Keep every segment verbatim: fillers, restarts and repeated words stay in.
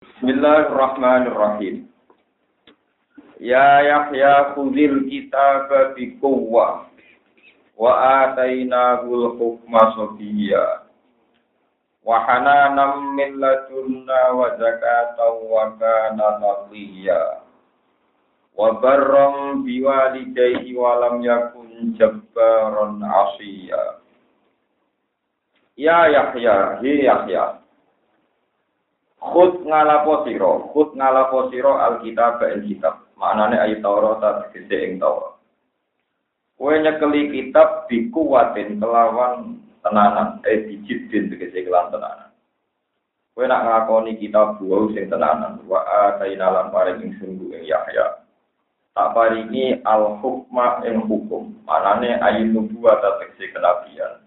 Bismillahirrahmanirrahim. Ya Yahya khudhil kitaba biquwwah wa atainahul hukma sofiyya wa hananan min ladunna wa zakatan wa kana naqiyya wa barram biwalidayhi wa lam yakun jabbaran asiyya. Ya Yahya, hi Yahya, khud ngalapo siro, khud ngalapo siro alkitab ing kitab. Maknane ayat Taurat tegese ing Taurat. Kowe nyekeli kitab dikuwatin kelawan tenanan, eh dijidin tegese kelawan tenanan. Kowe nak nglakoni kitab buah sing tenanan, wa atainalan paring ing sungguh ing Yahya. Tak paringi al-hukma ing hukum. Maknane ayat nubuwah tegese kenabian.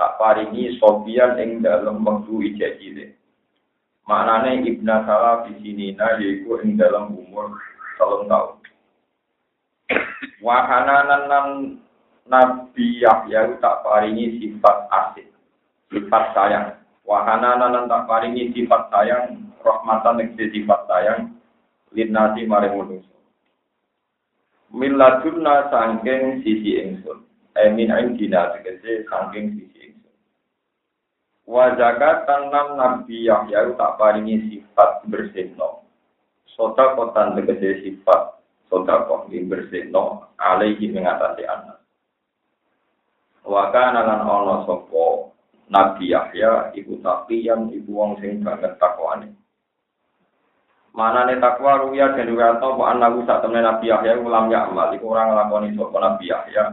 Tak paringi sopian ing dalem wektu ijazile. Maknane ibna salah di sini nah yaitu ing dalam umur telung tahun. Wahananan Nabi Yahya tak paringi sifat asih, sifat sayang. Wahananan tak paringi sifat sayang, rahmatan niki sifat sayang linati maring manusa. Miladunna sangking sisi ingsun. Amin amin dina tegese sangking sisi ingsun. Wajaga tanam Nabi Yahya tak paringi sifat bersihno. Sodako tan tegese sifat sodako ing bersihno alaihi mengatasi anak. Waka nalan ono sopo Nabi Yahya iku taqiyan iku wong sing banget takwane. Manane takwa ruya den wiyato wa anaku sak temene Nabi Yahya ulam ya amal iku ora nglakoni sapa Nabi Yahya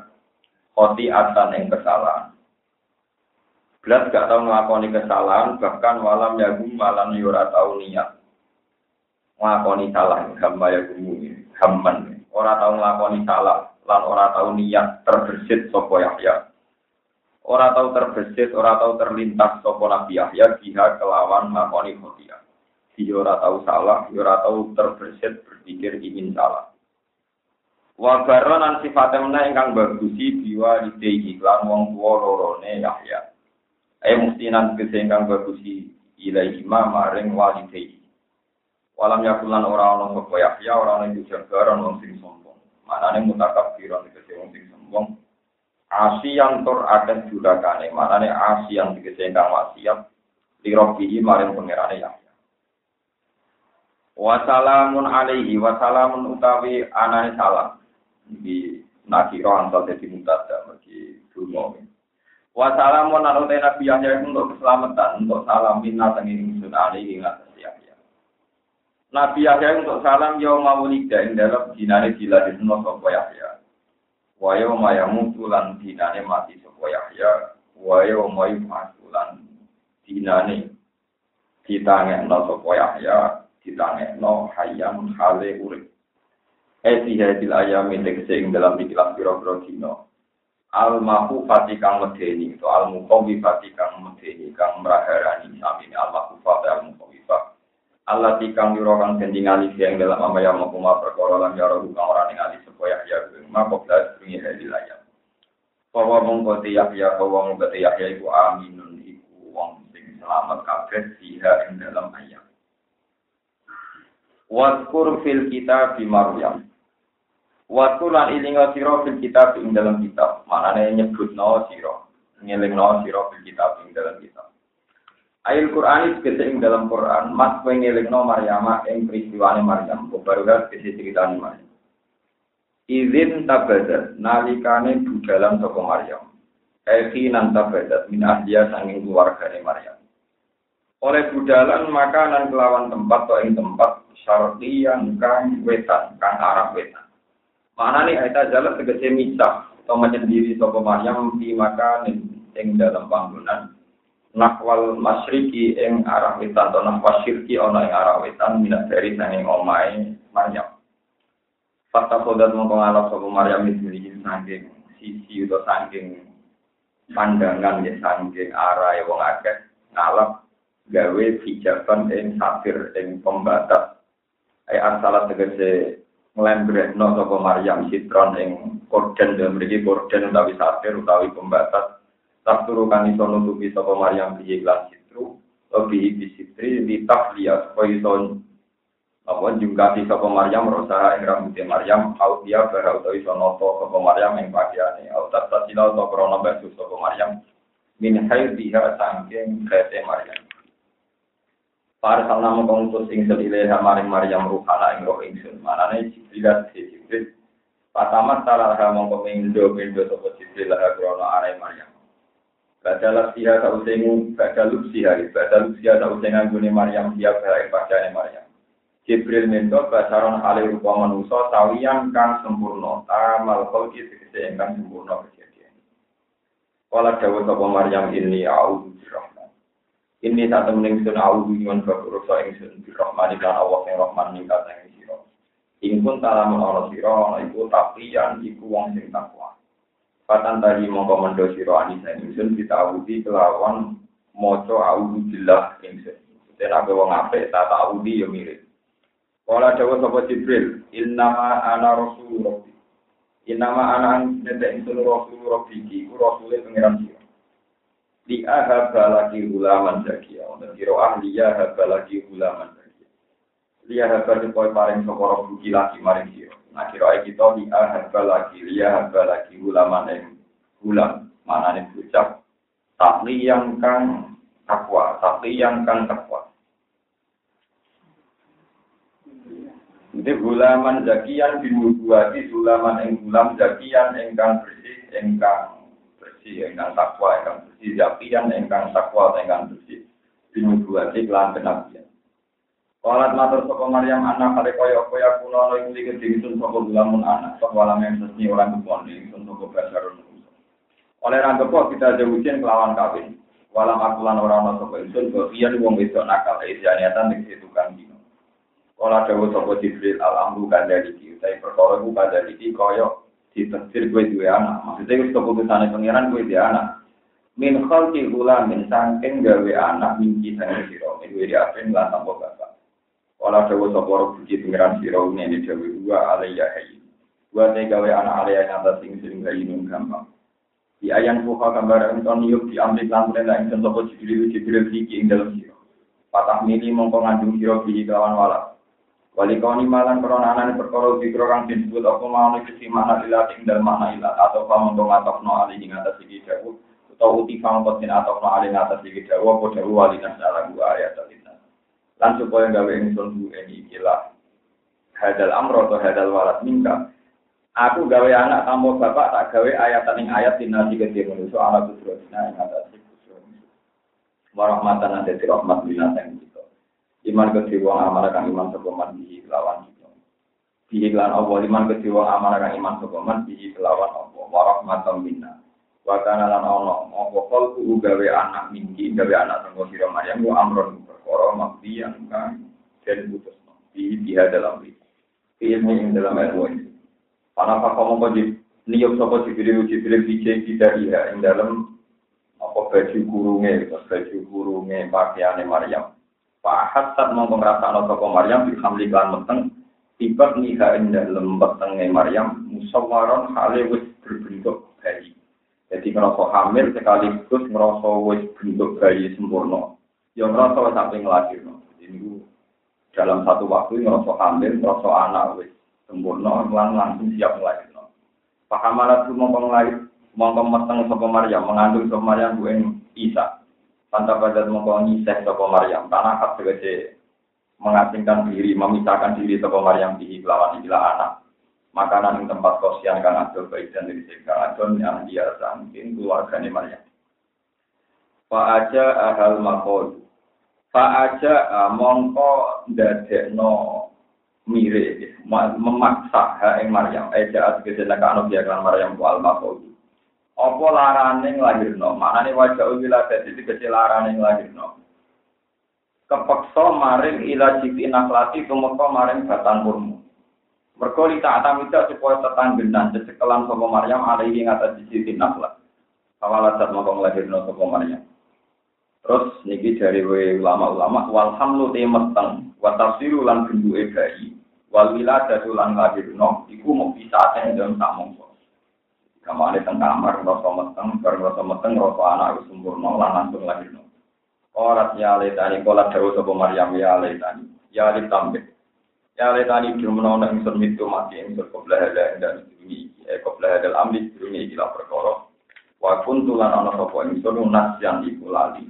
khotiatan ing kesalahan. Belas gak tahu ngelakoni kesalahan, bahkan walam yagum walam yura tahu niat ngelakoni salah, hamba yagum hamban, orang tahu ngelakoni salah lan orang tahu niat terbersit sopo Yahya, orang tahu terbersit, orang tahu terlintas sopo Nabi Yahya biha kelawan ngelakoni khotia dia orang tahu salah, orang tahu terbersit berpikir ingin salah wabaran dan sifatnya yang bagusi biwa idehi lan wong tua lorone Yahya eh mustinan kesengkang bagusi ilahi ma maring walidei walam yakulan ora ana sapa Yahya ora ana dijabaran wong sing sombong manane mutakabbiran tegese wong sing sombong asian tur akan julakane manane asian tegese kang maksiat lirobi maring pangerane Yahya wa salamun alaihi wa salamun utawi anane salam iki nakira antar dadi mutadda mergi dumono. Wassalamu alaikum warahmatullahi wabarakatuh untuk keselamatan, untuk salam minna tengin sunnah alaihi ngatasi Yahya. Nabi Yahya untuk salam yauma wulida ing dalem dinane dilairno sapa Yahya. Wa yauma yamutu lan dinane mati sapa Yahya. Wa yauma yub'atsu lan dinane ditangekno sapa Yahya, ditangekno hayam hale urip. Etihatil ayami tegese ing dalam dikilas pira-pira dina. Al-Mahu Fatikang Medeni itu Al-Muqawi Fatikang Medeni Kang Meraharani Amin Al-Mahu Fatikang Al-Muqawi Fatikang Al-Lati Kang Yurokang Gendingali Siang Dalam Amayam Mekuma Perkorolam Yarohu Kang Orang Ningali Sepoyah Yahya Maboklah Seringi Hadilayam Bahwa Mungkoti Yahya Bahwa Mungkoti Yahya Iku Aminun Iku Wang Sing Selamat Kabret Siha Ing Dalam Ayam Waskur Fil Kita Bimaruyam Waktu lan ilinga siro fil kitab ing dalam kitab. Maknanya nyebut no siro, ngiling no siro fil kitab ing dalam kitab. Ayat Qur'an itu ing dalam Qur'an. Mas pengiling no Maryam ing peristiwane Maryam. Barulah keseceritaannya Maryam. Izin tabadat nalikane budalan saka Maryam. Ekinan tabadat min ahliya sanging keluargane Maryam. Oleh budalan makanan kelawan tempat atau ing tempat syarqiyan kang wetan kang arah wetan. Mana nih kita jalan tegese misah atau menyendiri sopo Maryam dimakan ing dalam bangunan nakwal masyriki ing arah wetan atau nakwal syirki ana ing arah wetan minat dari sanging omahe Maryam. Fakta kodat mongko ngalap sopo Maryam iki sanging sisi utawa sanging pandangan ya sanging arah wong akeh ngalap gawe pijaban ing satir ing pembatas ai arsala tegese ngelembrek no sopo Maryam sitron ing korden dan beri korden utawi satir utawi pembatas tak turu kaniso nutupi sopo Maryam biye glas sitru Lebih bisitri di tafliyat poison apa jungkati sapa Maryam rasa ing rambut Maryam au dia barau tawi sonoto sapa Maryam ing pakaiane au tatatila to krana basu sapa Maryam min haid biha sangking kete Maryam para salam kanggo sing selile maring Maryam ruhana ing roh ingsun manane cipilat cipilit patamat salah mongko mindo mindo sapa cipilat krana are Maryam Badalah siha tau sengu, badaluk siha, badaluk siha tau sengang guni Maryam, siap beraik padanya Maryam. Jibril minta basaron alih rupa manusia, sawiyang kang sempurna, tamal kolki segese engkang sempurna kejadian. Walau dawa sopa Maryam ini a'udhu birrahman. Ini tak temening sun a'udhu iman bakuruksa ingsun birrahman, ikan Allah yang rahman nikatan ingsiroh. Ingkun talamun ala siroh, iku tapian, iku wong sing takwa. Patan tadi mongko mendo sira anisa ingsun ditawudi kelawan maca auzubillah ingsun. Dene ape wong apik tak tawudi yo mirip. Kala dawuh sapa Jibril, "Innama ana rasulullah." Innama ana nete ingsun rasulullah iki, rasulé pangeran sira. Li ahabalaki ulaman zakia, ono kira ahli ya ahabalaki ulaman zakia. Li ahabalaki koyo paring sapa rasul iki lagi maring sira. Nah, kira-kira kita lihat-lihat lagi, lihat-lihat lagi ulama yang ulam, mana yang berucap, tapi yang kan takwa, tapi yang kan takwa. Jadi, ulaman zakian binubuati, ulaman yang ulam zakian, yang kan bersih, yang kan bersih, yang kan takwa, yang kan bersih, zakian, yang kan takwa, yang kan bersih, binubuati, kelan benabian. Walat matur soko Maryam anak kali koyok koyak kuno itu dikejisun soko gulamun anak soko alam yang sesni orang keponing soko basarun oleh rangkepo kita jauhin kelawan kawin walam akulan orang-orang soko insun bagian wong besok nakal isyaniyatan dikejitukang dino walat dawa soko Jibril al-amru kandaliki utai perkara ku kandaliki koyok ditesir gue dua anak maksudnya itu keputusannya pengiran gue dua anak min khalti gulamin sangking gawe anak minci sangking siro min gue diapin lah sampo bapak Ola dawa sopor puji pengeran siro nene dawa dua alaya hayi dua tegawe anak alaya nyata sing sering hayi nun gampang di ayang buka gambar enton yuk diambil lampunan lain sopor jibril jibril siki ing dalam siro patah mili mongko ngandung siro bihi kawan walak walikoni malan peronanani perkoro zikro kang disebut aku mauni kisi makna ilat ing dal makna ilat atau pamongko ngatokno alih ngatas siki dawa atau utifang potin atokno alih ngatas siki dawa kodawa walinas dalam dua ayat lan supaya gawe ingsun duwe iki lah hadal amro atau hadal walad minka aku gawe anak tanpa bapak tak gawe ayatan ing ayat dinasi gede menuso ala kudrosna ing atase kudrosna warahmatan ade dirahmat linatan kita iman gede wong amanah kang iman sapa man iki lawan kita iki lan apa iman gede wong amanah kang iman sapa man iki lawan apa warahmatan minna wa kana lan ono apa kalku gawe anak minki gawe anak sanggo sira Maryam wa amron orang mati yang kan dan putus mati dia dalam itu ilmu dalam ilmu ini. Panapa kamu kaji niat sobat cipil cipil bicara kita dia yang dalam apa baju kurunge baju kurunge pakaian Maryam. Pahat saat mengkongrasa atau Maryam dihamlikan meteng tiba nikah yang dalam metengnya Maryam musyawaron halewis berbentuk bayi. Jadi merasa hamil sekaligus merasa wis bentuk bayi sempurna. Yang merasa sampai ngelakir, jadi itu dalam satu waktu merasa hamil, merasa anak, sempurna, langsung siap ngelakir. Paham alat itu mau ngelakir, mau ngemeteng sopa Maryam, mengandung sopa Maryam bukan Isa. Tanpa badan mau ngiseh sopa Maryam, tanah khas sebagai mengasingkan diri, memisahkan diri sopa Maryam di kelawan ilah anak. Makanan yang tempat kosian kan adol baik dan diri sekarang adol yang dia sangkin keluarganya Maryam. Fa'aja ahal makol Fa'aja mongko dadekno mire memaksa haing Maryam eja atgeselaka anu biaklan Maryam wal makol apa larane nglahirno maknane wajah ulila dadi kecil larane nglahirno kepeksa maring ila jitin aklati tumeka maring batan murmu mergo taatan wita supaya tetanggenan cecekelan saka Maryam ale ing atas jitin aklat awala tat mongko nglahirno saka Maryam. Terus niki dari ulama-ulama wal hamlu temeteng wa tafsiru lan bentuke bayi wal wiladatu lan lahirno iku mung pisate ndang samangsa. Kamane teng kamar rasa meteng, rasa meteng rasa anak sempurna lan langsung lahirno. Orang ya letani kolat terus apa Maryam ya letani ya ditambe ya letani dirmono nang ingsun mitu mati ingsun kebelah dan ini kebelah dal amri dirune iki la perkara wa kuntu lan ana apa ingsun nasyan iku lali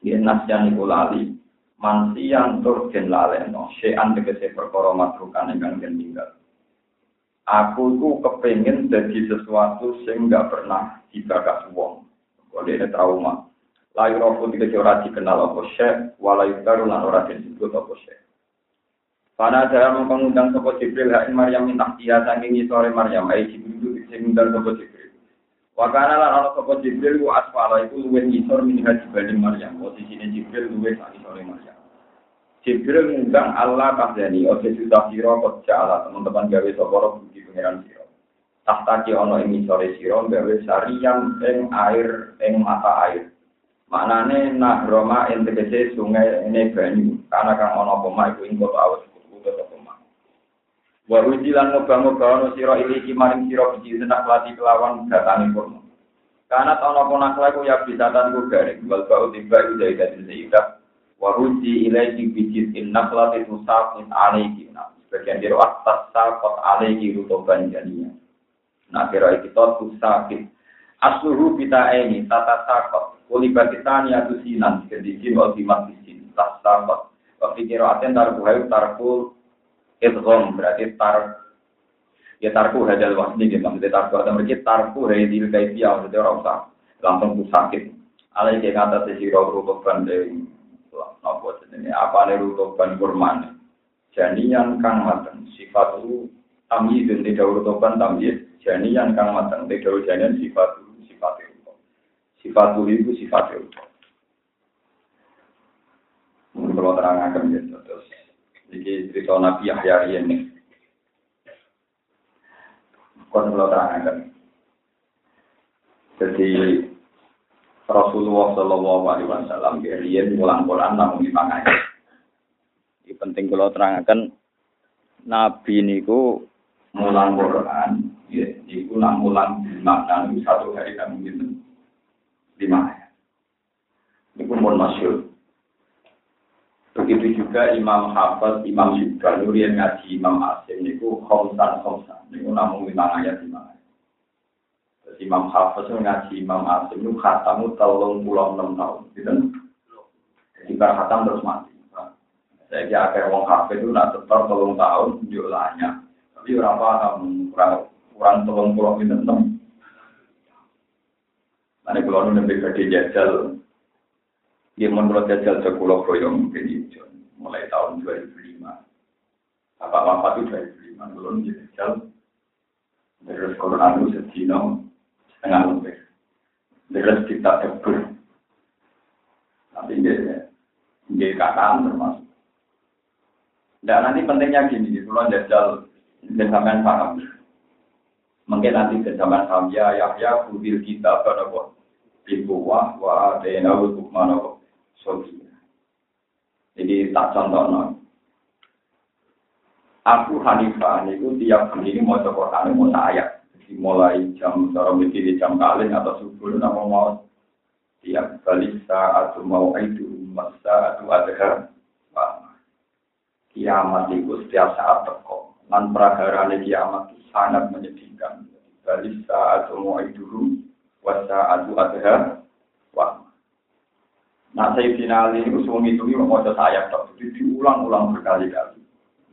ya nasyan iku lali mansian tur den laleno sean tegese perkara matrukan ingkang den tinggal. Aku itu kepingin jadi sesuatu yang enggak pernah dibakas wong. Kalau ini trauma. Layu rohku tidak seorang dikenal apa syek, walayu baru dan orang yang disebut apa syek. Karena saya mengundang Sopo Jibril, Hain Maryam minta dia sanggingi sore Maryam, Hain Jibril itu mengundang Sopo Jibril. Wakana lah Allah Sopo Jibril, ku asfala itu luwes ngisor minha dibanding Maryam. Posisinya Jibril luwes ngisor Maryam. Jibril mengundang Allah Kahdani, Ose Susah Siro, Kotja Allah, teman-teman gawe Soporo, Bukti Pengeran Siro. Tahtaki ono ini sore Siro, gawe sariam eng air, eng mata air. Maknane nah Roma N T B C sungai ini banyu, karena kan ono pemah iku ingkot awas kutu-kutu sopemah. Warujilan nubang-nubang Siro iliki maring Siro, biji senak lati kelawan datani kurma. Karena ono ponaklaku ya bisatan ku garing, walbau tiba iku dari seidak. Waruji ilaiki bijis innaqlati tusaqin alaiki na sebagian diro atas saqat alaiki rutuban janiya na kira iki to tusaqin asluhu bitaeni tata saqat kulibatani atusinan kediki ultimat bisin tata saqat wa fikira aten darbuhayu tarku idgham berarti tar ya tarku hadal wasni ya maksudnya tarku ada mergi tarku hadil kaifiah berarti ora usah langsung tusaqin alaiki kata siro rutuban dewi apa jenenge apane rutuban kurmane janian kang mateng sifat lu tamyiz dene rutuban tamyiz janian kang mateng dene janian sifat sifat itu sifat itu sifat itu menurut terangaken ya terus iki cerita Nabi Yahya ini kon menurut terangaken jadi Rasulullah sallallahu alaihi wasallam riyen mulang Quran namung dipakai. Iki penting kula terangaken nabi niku mulang Quran, nggih niku mulang maknane satu hari kami dinten. Lima ayat. Niku pun masyhur. Begitu juga Imam Hafiz, Imam Syukran riyen ngaji Imam Asim niku khomsan khomsan niku namung lima ayat lima. Imam Hafiz ngaji Imam Asim itu khatamu telung puluh enam tahun, gitu. Jadi khatam terus mati. Saya kira akhir wong Hafiz itu nak setor telung tahun jumlahnya, tapi berapa kurang kurang telung puluh enam. Nanti kalau nu lebih gede jajal, dia menurut jajal sekulah proyong pendidikan mulai tahun dua ribu lima. Apa-apa itu dua ribu lima belum jajal. Terus corona itu sedino. Tengah lebih, terus kita kebur, tapi dia dia kataan termasuk. Dan nanti pentingnya gini, kalau jajal kesamaan paham, mungkin nanti kesamaan paham ya ya ya kubil kita pada buat dibuat buat denau untuk mana solusinya. Jadi tak contoh non. Aku Hanifah, aku tiap hari mau coba kami mau saya. Mulai jam tarawih jam kaleng atau subuh nama mau tiap kali saat mau itu masa itu ada kiamat itu setiap saat terkau dan peragaraan kiamat itu sangat menyedihkan kali saat mau itu masa itu ada wah nah saya final ini semua itu mau coba saya tapi diulang-ulang berkali-kali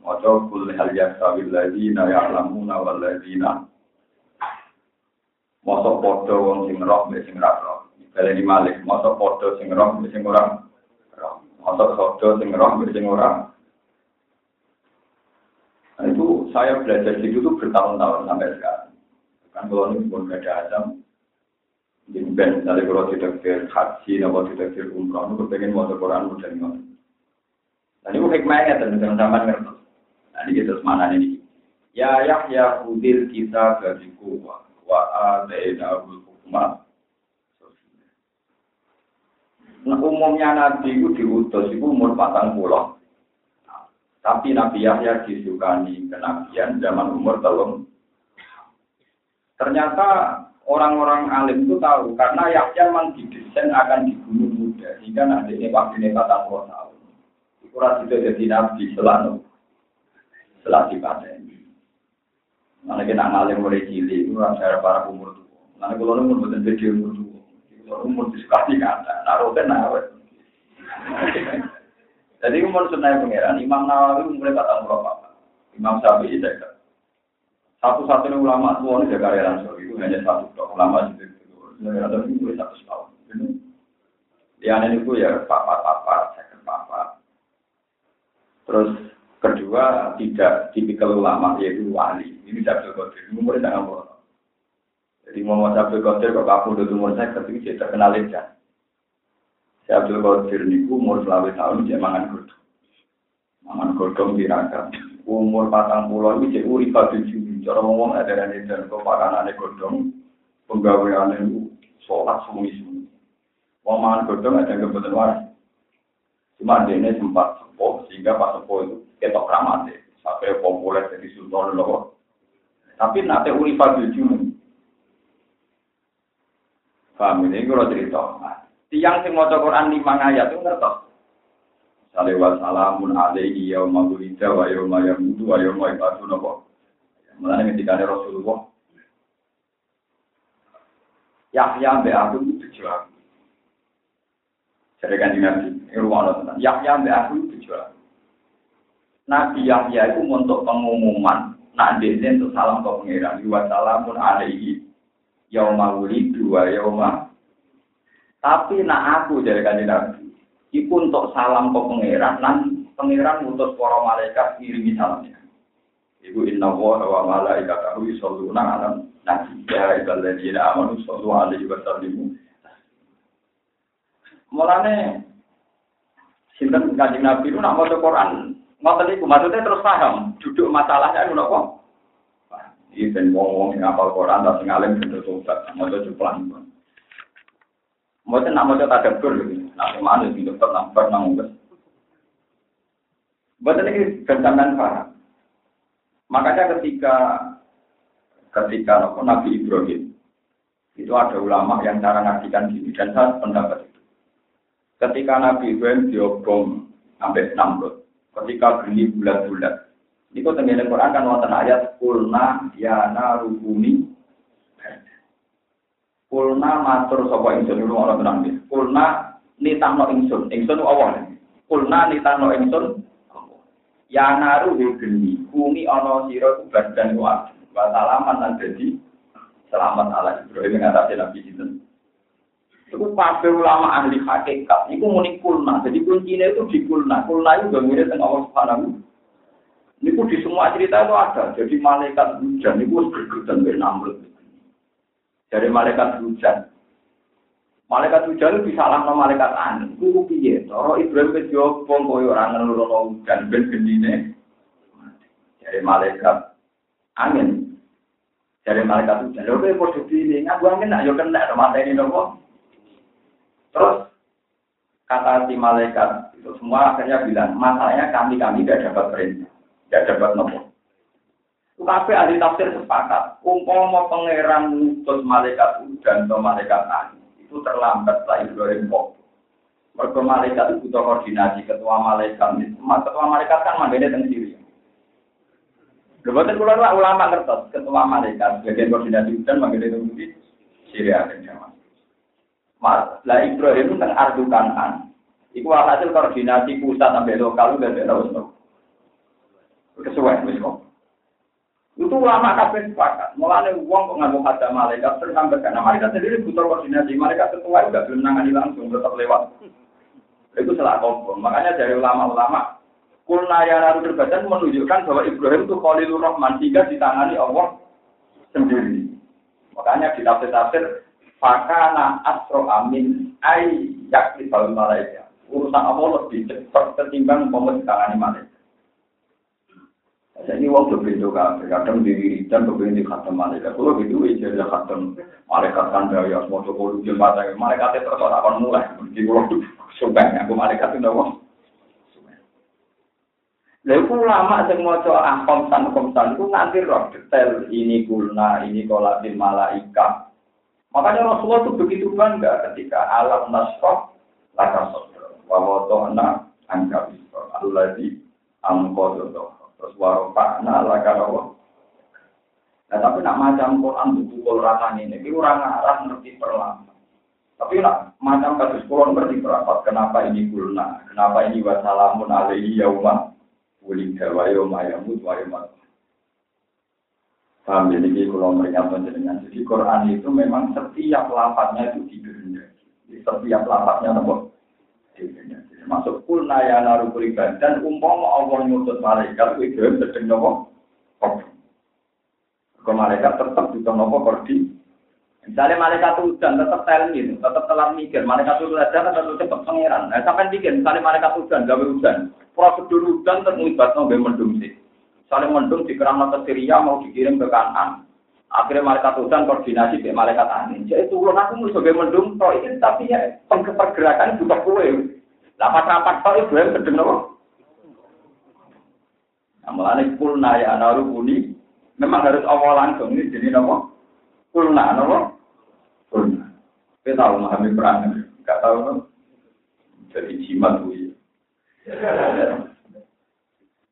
mau coba kul hal yasabil ladina ya'lamuna wal ladina masa podo wong sing roh mbek sing ora roh. Baleni malih, masa podo sing roh mbek sing ora roh. Masa podo sing roh mbek sing ora. Itu saya belajar di situ bertahun-tahun sampai sekarang. Kan kalau ini pun ada azam. Jadi ben dari kalau tidak berhaji, kalau tidak berumrah, itu pengen maca Quran dan ngono. Nah itu hikmahnya tentang zaman ngerti. Nah ini terus mana ini? Ya Yahya udil kita bagiku wa. Wa adainahul hukmah. Nah umumnya Nabi itu diutus itu umur patang puluh. Tapi Nabi Yahya disukani kenabian zaman umur telung. Ternyata orang-orang alim itu tahu karena Yahya memang didesain akan dibunuh muda, sehingga adiknya waktunya patah puluh tahun. Kurang itu jadi nabi selalu, selalu dipateni. Malah kita ngalim mulai cilik, kurang cara para umur tua. Malah kalau umur betul jadi umur tua, kalau umur disukati kata, naruh kenapa? Jadi umur sunai pangeran, Imam Nawawi umurnya patah puluh apa? Imam Syafi'i dekat. Satu-satunya ulama tua di Jakarta itu hanya satu ulama itu. Saya ada minggu satu tahun. Dia aneh itu ya papa-papa, second papa. Terus kedua tidak tipikal ulama yaitu wali. Ini Abdul Qadir umurnya sangat muda. Jadi Muhammad Abdul Qadir bapakku dulu umur saya ketika dia terkenal aja. Saya Abdul Qadir niku umur delapan tahun dia mangan godhong. Mangan godhong dirangkap. Umur patang puluh itu cek urip tujuh. Cara ngomong adarane dan kok pakanane godhong. Penggaweane itu sholat semu-semu. Wong mangan godhong ada kebetulan waras. Cuma dia ini sempat sepuh, sehingga pas sepuh itu ketok ramate. Sampai populer jadi sultan lho. Tapi nanti urifat jujur. Paham ini kalau cerita. Tiang sing maca Quran lima ayat itu ngertos. Salih wa salamun alaihi yauma wulida wa yauma yamutu wa yauma yab'atsu napa. Mulane ketika Rasulullah Yahya mbek aku itu jawab. Jadi kan Nabi, Irwana, Yahya mbek aku itu jawab. Nabi Yahya itu untuk pengumuman, nak dene untuk salam ke pangeran, wa salamun alaihi yauma wulida wa yauma. Tapi nak aku jadi kan Nabi, iku untuk salam ke pangeran, lan pangeran ngutus para malaikat ngirimi salamnya. Ibu inna wa malaikatahu yusholluna 'alan nabi ya ibadalladzina amanu shollu 'alaihi wa sallimu mulane sinten kanjeng Nabi ku nak maca Quran ngoten niku maksudnya terus paham duduk masalahnya ngono kok iki ben wong-wong sing hafal Quran ta sing alim bener tobat maca juplan mboten nak maca tadabbur lho nak manut dino tadabbur nang wis mboten iki gandanan paham makanya ketika ketika Nabi Ibrahim itu ada ulama yang cara ngajikan gini dan saya pendapat itu. Ketika Nabi Ibrahim diobong sampai Namrud, ketika geni bulat-bulat. Ini kok tengene Quran kan wonten ayat kulna ya narukuni. Kulna matur sapa ingsun ora ana tenang nggih. Kulna nitahno ingsun, ingsun Allah. Kulna nitahno ingsun Allah. Ya naru geni, kumi ana sira badan kuat. Wa salaman lan dadi selamat ala Ibrahim ngatasi Nabi sinten. Iku para ulama ahli hakikat niku muni kulna. Jadi kuncine itu di kulna. Kulna itu gamire teng Allah Subhanahu. Niku di semua cerita itu ada. Jadi malaikat hujan niku bergerutan bernamrut. Dari malaikat hujan. Malaikat hujan itu disalahno malaikat angin. Ku piye? Cara Ibrahim wis yo koyo ora ngelurono hujan ben gendine. Dari malaikat angin dari malaikat itu jalur ke produksi ini aku angin nak yuk kena mata ini dong terus kata si malaikat itu semua akhirnya bilang masalahnya kami kami tidak dapat perintah tidak dapat nomor U K P ahli tafsir sepakat umpama pangeran ngutus malaikat udan atau malaikat angin itu terlambat lah Ibrahim kok mergo malaikat itu butuh koordinasi ketua malaikat ketua malaikat kan mandiri teng sendiri. Kebetulan keluarlah ulama kertas ketua malaikat bagian koordinasi hutan bagian itu di Syria dan Yaman. Mas, lah Ibrahim itu tentang ardu kanan. Iku hasil koordinasi pusat sampai lokal udah terus tuh. Kesuai besok. Itu ulama kafir sepakat. Mulanya uang pengaruh ada malaikat terhambat karena malaikat sendiri butuh koordinasi. Malaikat ketua juga belum menangani langsung tetap lewat. Itu salah kompon. Makanya dari ulama-ulama. Kulna ya naru terbadan menunjukkan bahwa Ibrahim itu Khalilur Rahman sehingga ditangani Allah sendiri. Makanya di tafsir-tafsir fakana asro amin ay yakni balun malaikat. Urusan Allah lebih cepat ketimbang umpama ditangani malaikat. Jadi wong lebih juga kadang diwiridan kemudian dikhatam malaikat. Kalau gitu aja dia khatam malaikat kan daya semua kulu jembatan malaikat terus akan mulai. Jadi kalau sumpah aku malaikat itu Allah. Lalu ulama sing maca ahkomsan komsan itu nganti roh detail ini kulna ini kolatin malaika. Makanya Rasulullah itu begitu bangga ketika alam nasroh laka sodro, wawotohna angka bisro, aluladi amkododoh, terus warofakna laka roh. Nah tapi nak macam Quran buku rangan ini, ini orang arah ngerti perlahan. Tapi nak macam kasus Quran berarti berapat, kenapa ini kulna, kenapa ini wassalamun alaihi yaumah, wulidha wa yaumah yamud wa yaumah. Paham ya, jadi kalau meringatkan jenengan, jadi Quran itu memang setiap lafadznya itu digendaki. Setiap lafadznya apa? Digendaki. Masuk kulna ya narukul ibadah, dan umpama Allah nyuruh malaikat, itu sedang apa? Kopi. Kalau malaikat tetap juga apa? Kordi. Misalnya malaikat hujan, tetap telin, tetap telah mikir. Malaikat hujan, tetap cepat pengeran. Nah, sampai pikir, misalnya malaikat hujan, gawe hujan. Prosedur hujan, terlibatnya gawe mendung sih. Saling mendung di kerama ke Syria mau dikirim ke kanan, akhirnya malaikat hujan koordinasi dengan malaikat angin. Jadi turun aku mulai sebagai mendung, kalau ini tapi ya pergerakan juga kue. Lapat-lapat kalau itu yang terdengar. Amalan kulna ya narukuni, memang harus awal langsung ini jadi nama kulna nama kulna. Kita tahu memahami perang, nggak tahu kan? Jadi jimat tuh.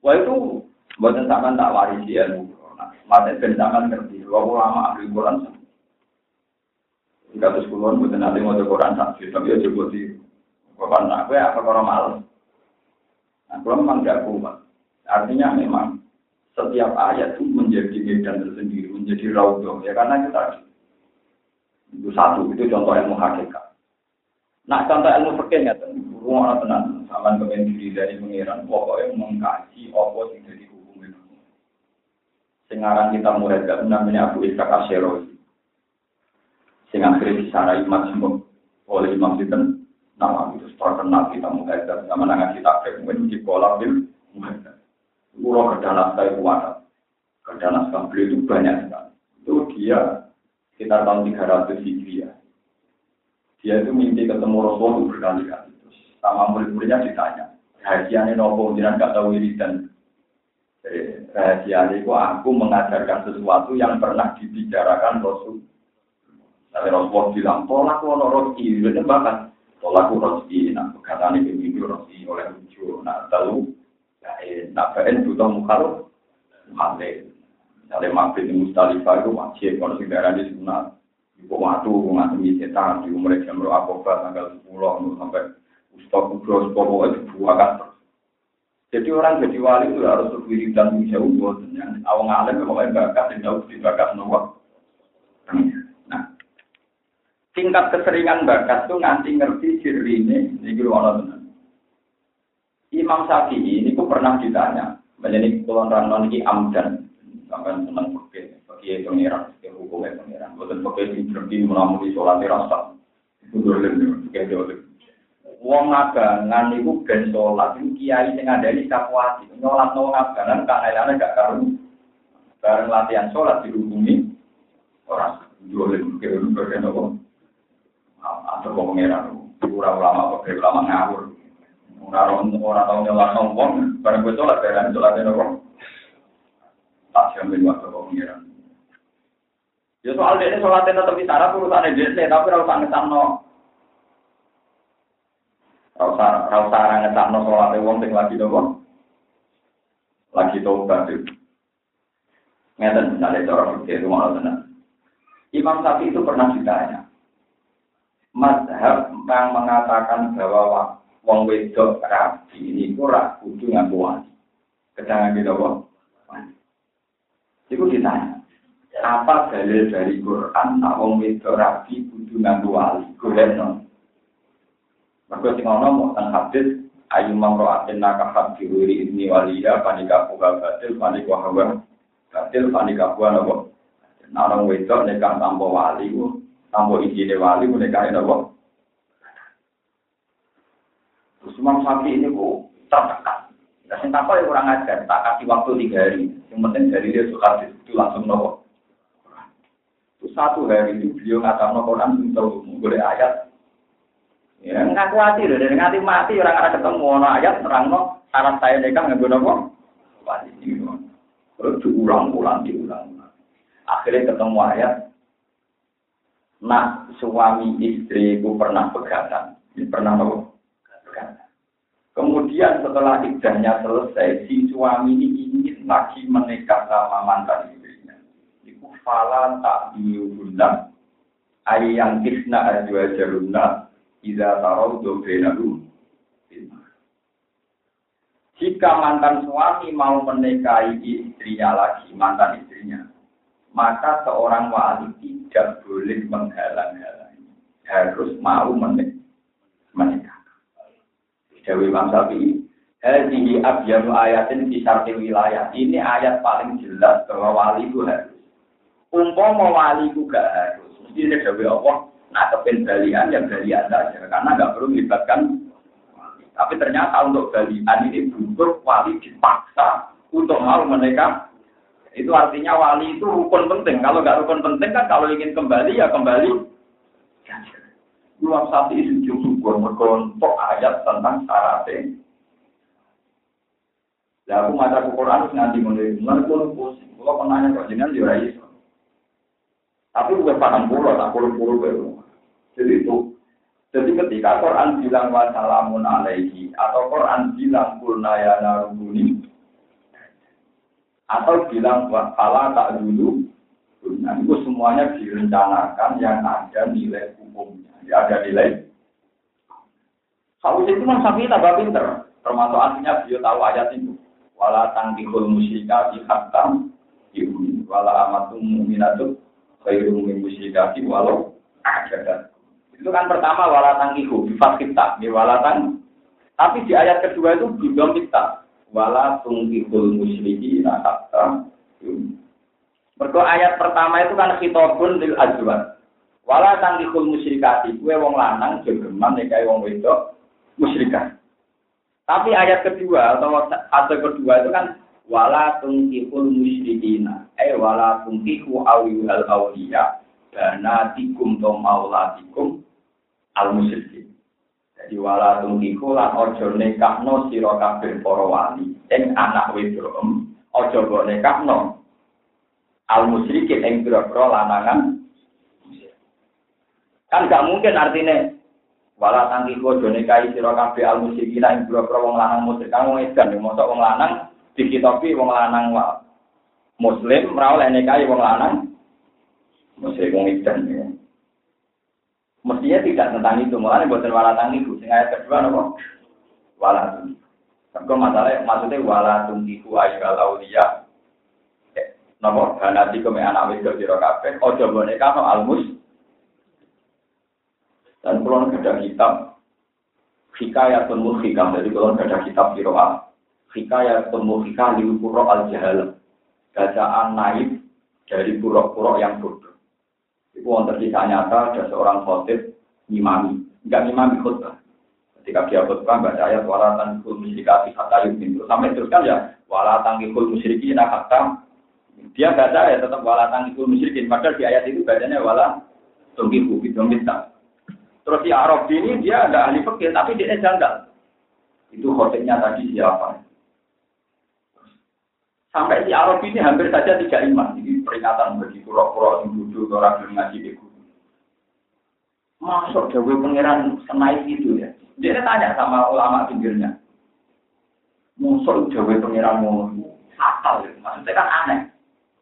Wah itu. Bukan zaman tak warisi ilmu Quran. Maksudnya zaman ngerti. Wah ulama ahli Quran. Tiga ratus puluhan bukan ahli mau Quran saksi. Tapi aja buat di Quran aku ya apa orang malas. Aku memang tidak kuat. Artinya memang setiap ayat itu menjadi medan tersendiri, menjadi raudhah. Ya karena kita itu satu itu contoh ilmu hakikat. Nah contoh ilmu fikih nyata. Rumah tenan zaman kementerian dari pengiran pokoknya mengkaji opo sing dadi Sengarang kita murid gak namanya Abu Ishaq Asy'ari. Sing akhirnya disarai maksimum oleh Imam Sinten. Nama itu terkenal kita murid gak sama nang kita mungkin di kolam bil murid. Ulo kedanas kayu warna. Kedanas kampli itu banyak sekali. Itu dia sekitar tahun tiga ratus Hijriah. Dia itu mimpi ketemu Rasul berkali-kali terus sama murid-muridnya ditanya. Rahasiane nopo jenengan gak tahu wiridan. Eh, rahasia itu aku mengajarkan sesuatu yang pernah dibicarakan Rasul. Tapi Rasulullah bilang, tolak wono roski, jadi bahkan tolak wono roski. Nah, perkataan ini video roski oleh lucu. Nah, tahu, nah, pen butuh mukaroh, mande. Jadi mampir di Mustalifah itu macet. Kalau sekarang di sana, ibu matu, mengatasi setan, di umur jam berapa tanggal sepuluh sampai ustaz kubros pokoknya dibuatkan. Jadi orang jadi wali itu harus berwiri dan menjauh buatnya. Awang alim memang bakat dan jauh di bakat nuwak. Nah, tingkat keseringan bakat itu nganti ngerti ciri ini. Ini guru Allah benar. Imam Syafi'i ini aku pernah ditanya. Menjadi kulon ranon ini amdan. Sampai senang berkir. Bagi pengiran, hukumnya pengiran. Bukan pakai berkir melamuri sholat dirasa. Itu lebih kayak jauh. Wong ngabangan iku ben salat iki kiai sing ngandani kapuati nyolatno ngabangan kang elane gak karu bareng latihan salat dirubungi ora duwe kene kene kok atur kok ngira ora ulama kok ulama ngawur ora ora tau nyolatno wong bareng wis salat bareng salat kok tak sampe waktu kok ngira yo soal dene salat tetep ditara urusane dhewe tapi ora usah ngetamno. Rasa rasa orang ngetakno sholat wong sing lagi nopo, lagi tobat itu. Ngeten misalnya cara fikih itu malah tenan. Imam Syafi'i itu pernah ditanya, mazhab yang mengatakan bahwa wong wedok rabi ini ora kudu nganggo wali, kedangan gitu kok. Iku ditanya, apa dalil dari Quran nek wong wedok rabi kudu nganggo wali? Golekno. Maka sing ana mboten hadis ayu mamra'atin nakah biwiri ibni waliya panika buka batil panika hawa batil panika buana kok ana wong wedok nek kang tanpa wali ku tanpa izine wali ku nek ae nopo Usman Sapi ini kok tertekan ya sing apa ya kurang ajar tak kasih waktu tiga hari yang penting dari dia suka itu langsung nopo terus satu hari itu beliau ngatamno Quran sing telu golek ayat. Ya, ngaku hati loh, dan ngaku mati orang-orang ketemu orang ayat terang no, saran saya mereka nggak guna kok. Terus diulang-ulang, diulang-ulang. Akhirnya ketemu ayat, nak suami istriku pernah pegatan, pernah loh. Kemudian setelah iddahnya selesai, si suami ini ingin lagi menikah sama mantan istrinya. Iku falan tak diubunna, ayang kisna ajwa jarunna, iza tarau dobrenarum. Jika mantan suami mau menikahi istrinya lagi, mantan istrinya, maka seorang wali tidak boleh menghalang-halangi. Harus mau menikah. Dewi Imam Syafi'i, hadhihi abyaru ayatin fi syarti wilayah. Ini ayat paling jelas bahwa wali itu harus. Umpama wali itu gak harus. Mesti ini Dewi Allah ngatepin balian yang balian saja. Karena gak perlu melibatkan wali. Tapi ternyata untuk balian ini butuh wali dipaksa untuk mau menikah. Itu artinya wali itu rukun penting. Kalau gak rukun penting kan kalau ingin kembali ya kembali. Luar satu isu syukur berkelompok ayat tentang syaratnya. Lalu aku maca Quran nanti mulai mulai pusing. Kalau penanya kok jenengan diurai. Tapi bukan paham pura, tak pura-pura baru. Jadi itu, jadi ketika Quran bilang wassalamun alaihi atau Quran bilang kulnayana rubuni atau bilang wassalam tak dulu, nah itu semuanya direncanakan yang ada nilai hukumnya. Ya ada nilai. Kalau itu memang sampai tambah pinter, termasuk artinya beliau tahu ayat itu. Wala tangkihul musyrika dihatam, diumin. Wala amatum mu'minatum khairum min musyrikati walau ajadat. Itu kan pertama wala tangkihu bifat kita, di wala tang. Tapi di ayat kedua itu juga kita. Wala tangkihul musyriki dihatam. Berdoa ayat pertama itu kan khitabun lil azwaj. Wala tangkihul musyrikati, gue wong lanang jogeman nikahi wong wedok musyrikah. Tapi ayat kedua atau ayat kedua itu kan wala tangkihul musyrikina, eh wala tangkihu awiyul awliya, banatikum to maulatikum al musyrikin. Jadi wala tangkihu lan ojo nikahno sira kabeh para wali, ing anak wedok ojo go nikahno al musyrikin ing pira-pira lanangan. Kan gak mungkin artinya wala tangkiku doneka sira kabeh al-musyrikina ing boro-boro wong lanang musyrik kang wong edan mosok wong lanang dikitopi wong lanang wa muslim ora oleh nikahi wong lanang musyrik wong edan ya. Mestinya tidak tentang itu malah boten wala tangkiku sing ayat kedua napa wala tangkiku. Kanggo masalah maksudnya wala tangkiku ayyul auliya. Napa ganati kome anak wedok sira kabeh aja boneka al-mus dan kalau ada kitab hikayatun muhikam, jadi kalau ada kitab kiro'ah hikayatun muhikam di pura al-jahalam bacaan naib dari pura-pura yang bodoh itu untuk kisah nyata ada seorang khotib ngimami, enggak ngimami khutbah ketika dia khutbah baca ayat walatang kul musyrikati hatta yu'min sampai terus kan ya walatang kul musyrikin hatta dia baca ya tetap walatang kul musyrikin padahal di ayat itu bacanya walatang tungkihu bidung minta. Terus si Arab ini dia ada ahli fikih tapi dia janggal. Itu khotibnya tadi siapa? Sampai si Arab ini hampir saja tiga iman. Ini peringatan bagi pura-pura yang bodoh orang yang ngaji di guru. Masuk Dewi Pangeran senaik itu ya. Dia tanya sama ulama pinggirnya. Masuk Dewi Pangeran mau akal itu maksudnya kan aneh.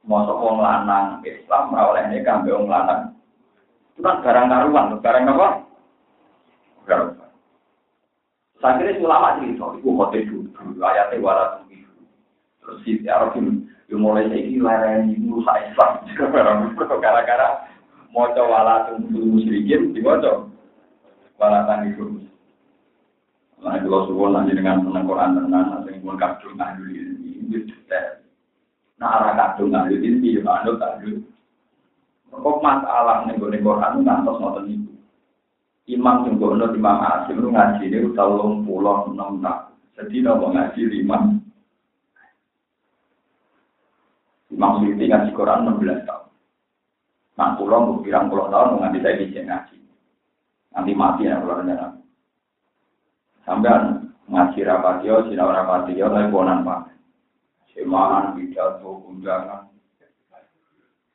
Masuk wong lanang Islam ora oleh nikah mbek wong lanang. Itu kan barang karuan, barang apa? Garuan. Saya kira ulama cerita, itu khotib dulu, ayatnya warat dulu. Terus si Arab ini, dia mulai lagi lereng, merusak Islam. Gara-gara mau coba walat dulu musyrikin, dibaca. Walatan itu. Nah, kalau suwon nanti dengan senang Quran tenan, sing pun kadung ahli ini detail. Nah, arah kadung ahli ini yo anut ahli. Kok masalah nego Quran ngantos ngoten niku. Imam sing gono Imam Asim ngaji niku telung puluh enem tak. Sedina wong ngaji lima. Imam Syafi'i ngaji Quran enam belas tahun. Nang kula mung pirang puluh tahun nganti saiki jeneng ngaji. Nanti mati ya kula ndak. Sampeyan ngaji rapatio, sira ora rapatio lan bonan Pak. Semanan pidato undangan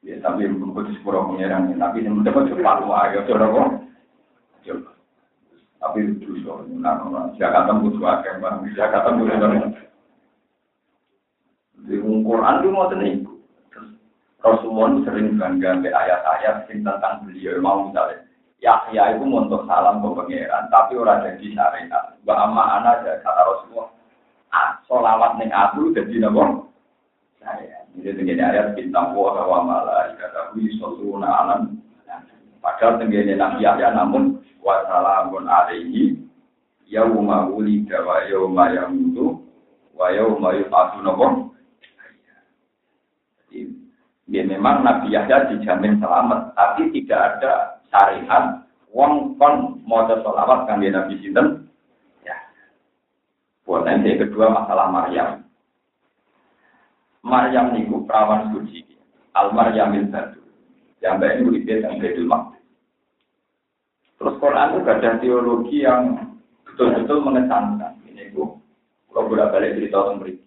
ya tapi buku sepuro pengirannya tapi yang mendapat cepat wah ya coba kok coba Tapi dosa nang Jakarta tembu akeh Bang, Jakarta tembu nang. Di Al-Qur'an itu ngoten niku. Rasulullah sering bangga ambek ayat-ayat sing tentang beliau mau misalnya Yahya itu montok salam ke pangeran, tapi ora jadi syariat. Wa amma ana kata Rasulullah, solawat ning aku dadi napa? Syariat. Jadi tengene ayat bintang wa wa malaika tawi salluna alam. Padahal tengene Nabi Yahya namun wa salamun alaihi yauma ulida wa yauma yamutu wa yauma yub'atsu napa? Jadi dia memang Nabi Yahya dijamin selamat, tapi tidak ada syariat wong kon maca selawat kangge Nabi sinten ya. Buat nanti kedua masalah Maryam. Maryam niku perawan suci. Al Maryamil Badu. Jambe niku dipet teng Baitul Maqdis. Terus Quran itu ada teologi yang betul-betul mengesankan. Ini niku kula bolak-balik cerita teng mriki.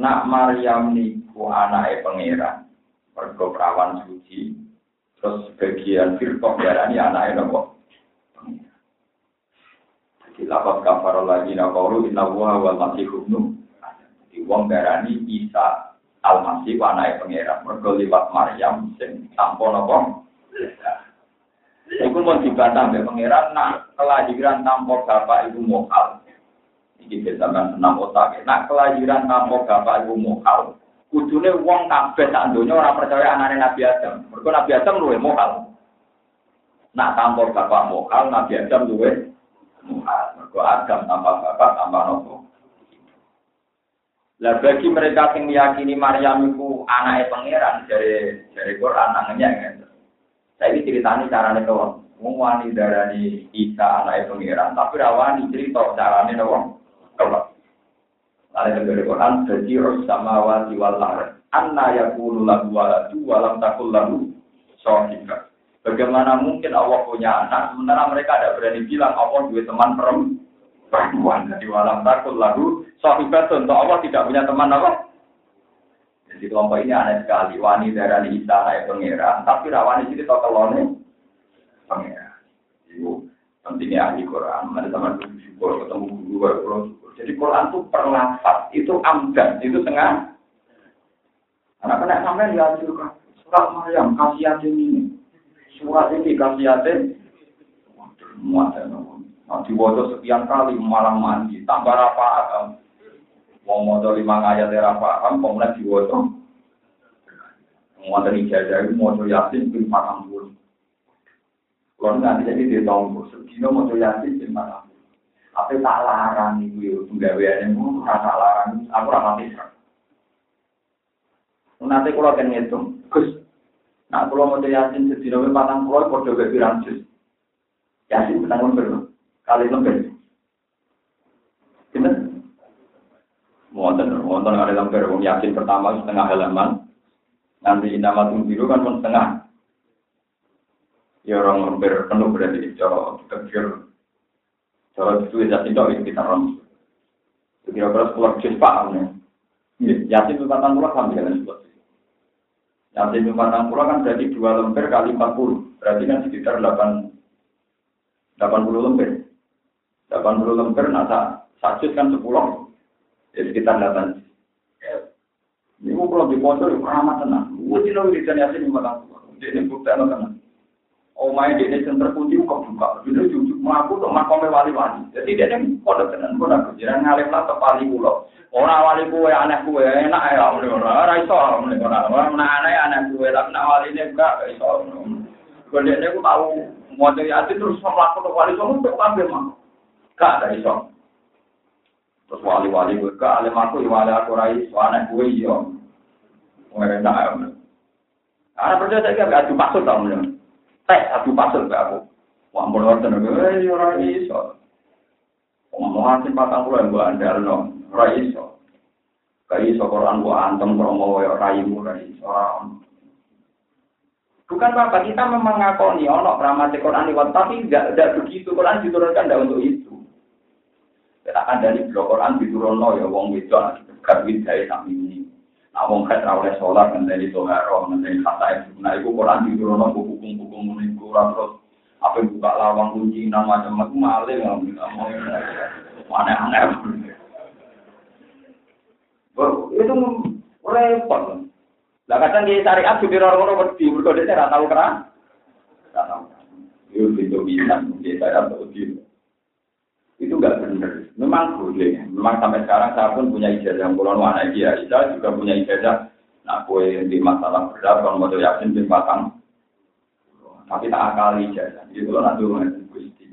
Nak Maryam niku anake pangeran, mergo perawan suci. Terus bagian firqah darani anaknya nopo. Jadi lapat kafaroh lagi nakoru inawwa wal masihubnu. Jadi wong darani Isa al-Masih anaknya pangeran. Mergo liwat Maryam sing tampo nopo. Iku mau dibantah mbek pangeran nak kelahiran tampo bapak ibu mokal. Iki besaran enam otak. Nak kelahiran tampo bapak ibu mokal. Kudune wong kabeh sak donya ora percaya anane Nabi Adam. Mergo Nabi Adam luwe mokal. Nak tampor bapak mokal, Nabi Adam luwe mokal. Mergo Adam tambah bapak tambah nopo. Lah bagi mereka sing meyakini Maryam iku anake pangeran dari dari Quran anangnya ngene. Saiki critani carane kok wong wani darani Isa anake pangeran, tapi ra wani crita carane wong kok. Ada dari Quran terjirus sama wati walar. Anna yakulu lagu waladu walam takul lalu sohika. Bagaimana mungkin Allah punya anak sementara mereka tidak berani bilang Allah dua teman perempuan. Jadi walam takul lalu sohika untuk Allah tidak punya teman apa? Jadi kelompok ini aneh sekali. Wani darani Isa naik pangeran, tapi rawani sini totalone pangeran. Ibu pentingnya ahli Quran. Ada teman bersyukur ketemu guru bersyukur. Jadi Quran itu perlafat, itu amdan, itu tengah. Anak-anak sampai lihat juga surat Maryam kasihatin ini, surat ini kasihatin. Nanti bodoh sekian kali malam mandi, tambah rapaan. Mau bodoh lima ayat rapaan, kemudian dibodoh. Mau dari jajah, mau dari yasin, lima kampul. Kalau nanti jadi dia tahu, segino mau dari yasin lima kampul. Tapi tak larang ibu itu penggaweannya pun tak larang. Aku ramai terang. Nanti kalau akan ngitung, kus. Nah kalau mau yasin sedino berpatang pulau, kau coba bilang kus. Yasin bertanggung jawab. Kali lembek. Kita mau tanya, mau tanya kali lembek. Mau yasin pertama setengah halaman. Nanti nama tunggu kan pun setengah. Ya orang lembek penuh berarti cara terkir. Kalau itu Yasin itu kita rom. Kira-kira sepuluh jenis pahamnya. Yasin berpatang pulau kan bisa sepuluh. Yasin berpatang pulau kan berarti dua lembar kali empat puluh. Berarti kan sekitar delapan delapan puluh lembar. Delapan puluh lembar nasa sajus kan sepuluh. Ya sekitar delapan. Ini aku belum dipotong, aku ramah tenang. Aku tidak bisa Yasin berpatang pulau. Jadi aku tidak tenang. Oh my God, ini center putih kok buka. Jadi jujur mengaku teman kau wali-wali. Jadi dia yang kode tenan kode kejiran ngalir lah tepali pulau. Orang wali kue anak kue enak ya orang orang itu orang orang anak anak kue tapi nak wali ni enggak itu orang. Kemudian aku tahu mau jadi hati terus melakukan wali kamu tak ambil mak. Enggak ada itu. Terus wali-wali kue enggak alim aku wali aku rai anak kue yo. Enak ya orang. Anak percaya saya enggak ada maksud orang. Teh aku pasal ke aku, wampun orang terus, eh rais, omongan si patang pulau buat anda loh, rais, rais orang buat antem promo raimu rais orang. Bukan apa kita memang ngakoni onok dramatik Quran lewat, tapi tidak tidak begitu Quran diturunkan tidak untuk itu. Katakan dari blok Quran diturunkan ya, wong wedok kerwin dari kami ini. Awang kat awalnya solat menjadi toharoh menjadi kata itu. Nah, itu Quran diturunkan buku-buku menikuran terus Apa buka lawang kunci nama macam maling aneh-aneh. Itu repot. Lah kadang dia syariat supir orang-orang wedi, mergo dhek ora tau kerah. Ora tau. Yo pintu bisa dia syariat wedi. Itu enggak benar. Memang boleh. Memang sampai sekarang saya pun punya ijazah pulau anak dia. Saya juga punya ijazah. Nah, kue di masalah berat kalau mau yakin di batang. Tapi tak akal ijazah. Jadi kalau nanti mengenai Gusti,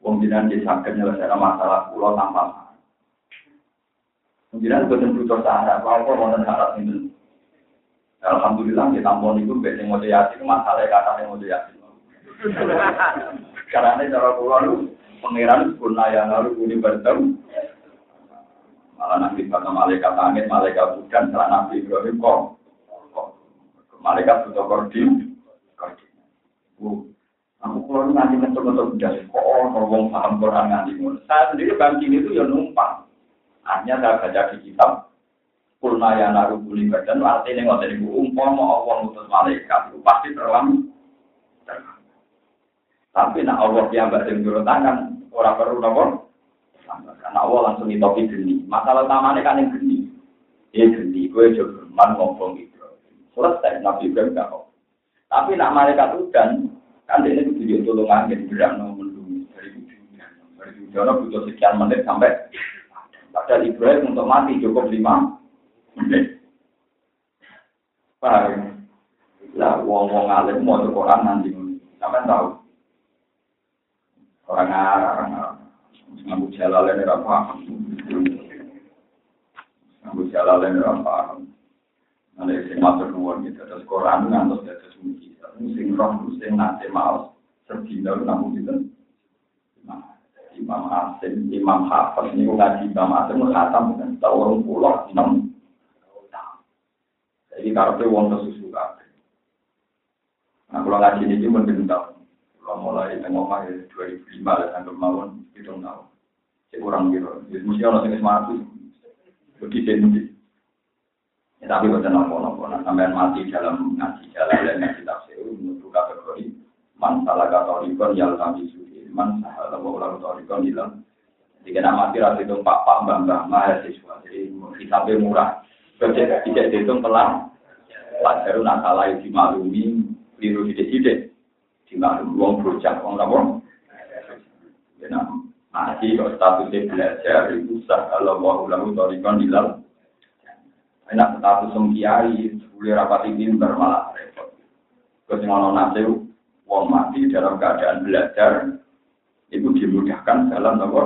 pembinaan desa menyelesaikan masalah pulau tanpa. Pembinaan bukan butuh syarat, kalau mau syarat itu. Alhamdulillah kita tampon itu benteng mau yakin masalah kata yang mau yakin. Karena cara pulau pengiran punaya lalu kuning bertemu. Malah nabi kata malaikat angin, malaikat bukan, malah nabi Ibrahim kok. Malaikat butuh kordim, kordim. Bu, aku keluar nanti mentok-mentok dari kok, ngomong paham Quran nanti. Saya sendiri bangkit itu ya numpang. Hanya saya baca di kitab, punaya lalu kuning bertemu. Artinya nggak dari bu, umpam mau Allah utus malaikat, pasti terlambat. Tapi nak Allah yang baca jurus tangan orang baru nomor, karena Allah langsung ditopi geni. Masalah utamanya kan yang geni, ya geni. Gue juga berman ngomong itu. Selesai nabi Ibrahim tak kok. Tapi nak mereka tudan, kan dia itu video tolong angin berang mendung dari dunia. Dari dunia butuh sekian menit sampai. Padahal Ibrahim untuk mati cukup lima menit. Baik. Lah, wong-wong alim mau Quran nanti, sampai tahu. Orang arah-arah ngambut jalan ini apa ngambut jalan ini apa ada yang matur nuwun gitu terus koran ngantos terus mungkin sing roh sing nate mau sedina ngambut itu Imam Hasan Imam Hafiz niku ngaji Imam Hasan khatam kan tahun dua puluh enam jadi karepe wong kesusu kabeh nah kula ngaji niki men bendang mulai tengok akhir dua ribu lima sampai mawon itu nggak, seorang gitu. Jadi mesti orang yang semangat itu berdiri sendiri. Tapi bukan nopo-nopo. Namanya mati dalam ngaji jalan dan ngaji tafsir untuk kategori masalah kategori yang kami sudah masalah bahwa kategori hilang. Jika nama tidak dihitung pak pak bang bang mahasiswa, jadi hisabnya murah. Kerja tidak dihitung pelan. Pelajaran masalah itu dimaklumi, biru tidak-tidak. Tidak uang berjaya, uang apa? Ya, masih kalau statusnya belajar itu sah kalau wahulamu torikan hilal. Enak status semkiari, boleh rapat ini bermalah repot. Kesenangan nasib, uang mati dalam keadaan belajar itu dimudahkan dalam apa?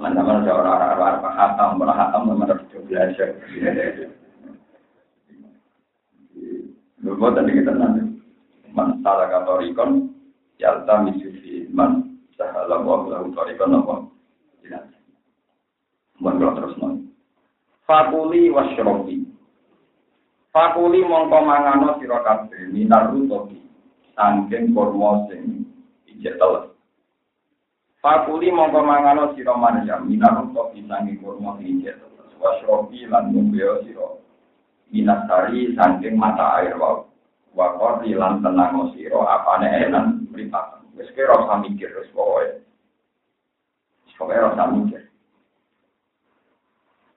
Lantaran ada orang-orang berhatam, berhatam memerlukan belajar. Berbuat dengan tenang. Man salakatorikon, yalta misufi man sahala wablahu torikon apa? Tidak. Bukan terus nol. Fakuli wasrobi. Fakuli mongko mangano sirokabe minar rutobi. Sangking kormosing ijetel. Fakuli mongko mangano siromanjam minar rutobi sangking kormosing ijetel. Wasrobi lan mumbeo siro. Minasari saking mata air wau wakor hilang tenang ngosiro apane enan beripatan terus kira rasa mikir terus pokoknya pokoknya rasa mikir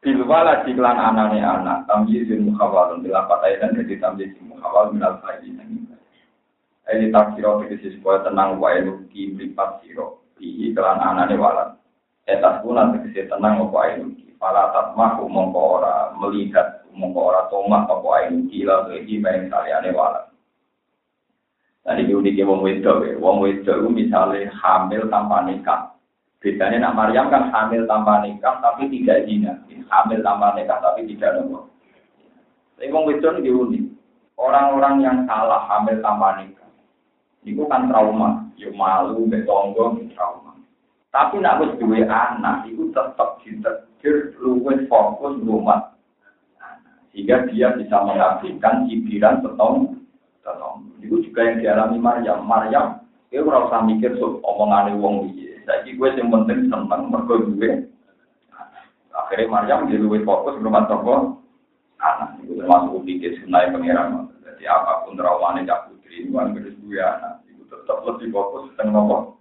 bilwala jiklan anane anak tamjizin mukhawalun dilapat aydan jadi tamjizin mukhawal minal fahidin ini taksiro tegesi supaya tenang wailuki beripat siro bihi kelan anane walat etas bulan tegesi tenang wailuki pala tatmahu mongko ora melihat mongko ora tomah apa ae gila iki main saliyane walat. Tadi yo niki wong wedok, wong wedok misale hamil tanpa nikah. Bedane nak Maryam kan hamil tanpa nikah tapi tidak zina. Hamil tanpa nikah tapi tidak zina. Tapi wong wedok iki unik. Orang-orang yang salah hamil tanpa nikah niku kan trauma, yo malu mbek tangga trauma. Tapi nak wis duwe anak iku tetep ditegur luwih fokus rumah sehingga dia bisa mengabdikan cibiran setong setong. Itu juga yang dialami Maryam. Maryam, dia kurang usah mikir soal omongan wong dia. Jadi gue yang penting tentang mereka gue. Akhirnya Maryam dia lebih fokus berumah tangga. Anak itu termasuk pikir sunai pengiran. Jadi apapun rawannya tak putih. istri, anggere duwe anak, iku tetep lebih fokus teng nopo.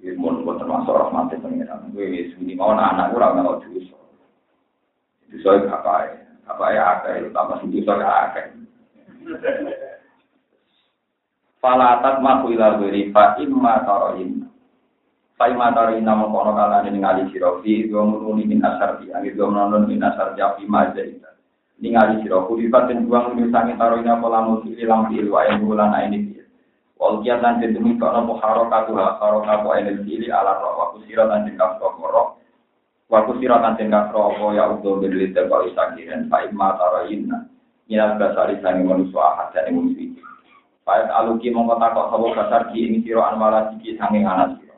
Iki mun boten masuk rahmate pengiran. Wis minimal anak ora ono dosa. Dosa iki apae? Apae akeh utama sing dosa akeh. Falatat maku ila berifa imma taroin. Faima taroin namo kono kalane ningali sira fi gumuni min asarti ali gumnanon min asarti api mazaita. Ningali sira kuripat den buang misangi taroin apa lamun ilang di wae bulan aini. Wal kiatan den demi kono muharokatu harokatu aini li ala wa kusira lan den kafro. Wa kusira lan den kafro ya udo bilite ba isakiran faima taroin. Nyal basari sami manusia hajat ing wis. Ayat aluki mengkotakok sabo basar ki ing siro anwala siki sanging anak siro.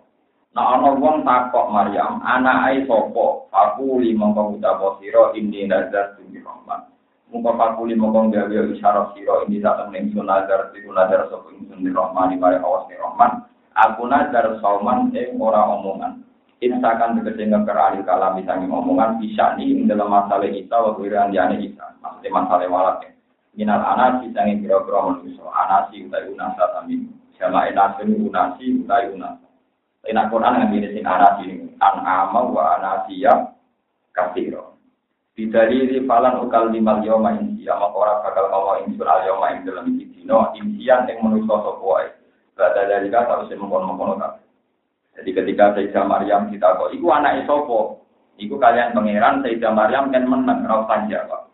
Nah ono wong takok Maryam, anak ai sopo, fakuli mengkong ucapo siro ini nazar sumi rohman. Mungko fakuli mengkong gawe isyarat siro ini datang nengsun nazar siku nazar sopo nengsun ni rohman, dimari awas ni rohman. Aku nazar sauman ing ora omongan. Insakan dikejenggak kerali kalami sanging omongan, bisa nih ing dalam masalah kita wakiran diane kita. Maksudnya masalah walatnya. Minal anasi tangi biro-biro manusia, anasi utai unasa tami, jama'i nasmi unasi utai unasa. Enak Quran yang dirisin anasi ini, an'ama wa anasi ya kasiro. Bidaliri falan ukal limal yoma insya, maka orang bakal ngomong insun al yoma in dalam ikidino, insyan yang manusia sopohai. Berada dari kata, harusnya mengkono-mengkono kata. Jadi ketika Sayyidah Maryam kita kok, iku anak isopo, iku kalian pengeran Sayyidah Maryam kan menang, rautan jawab.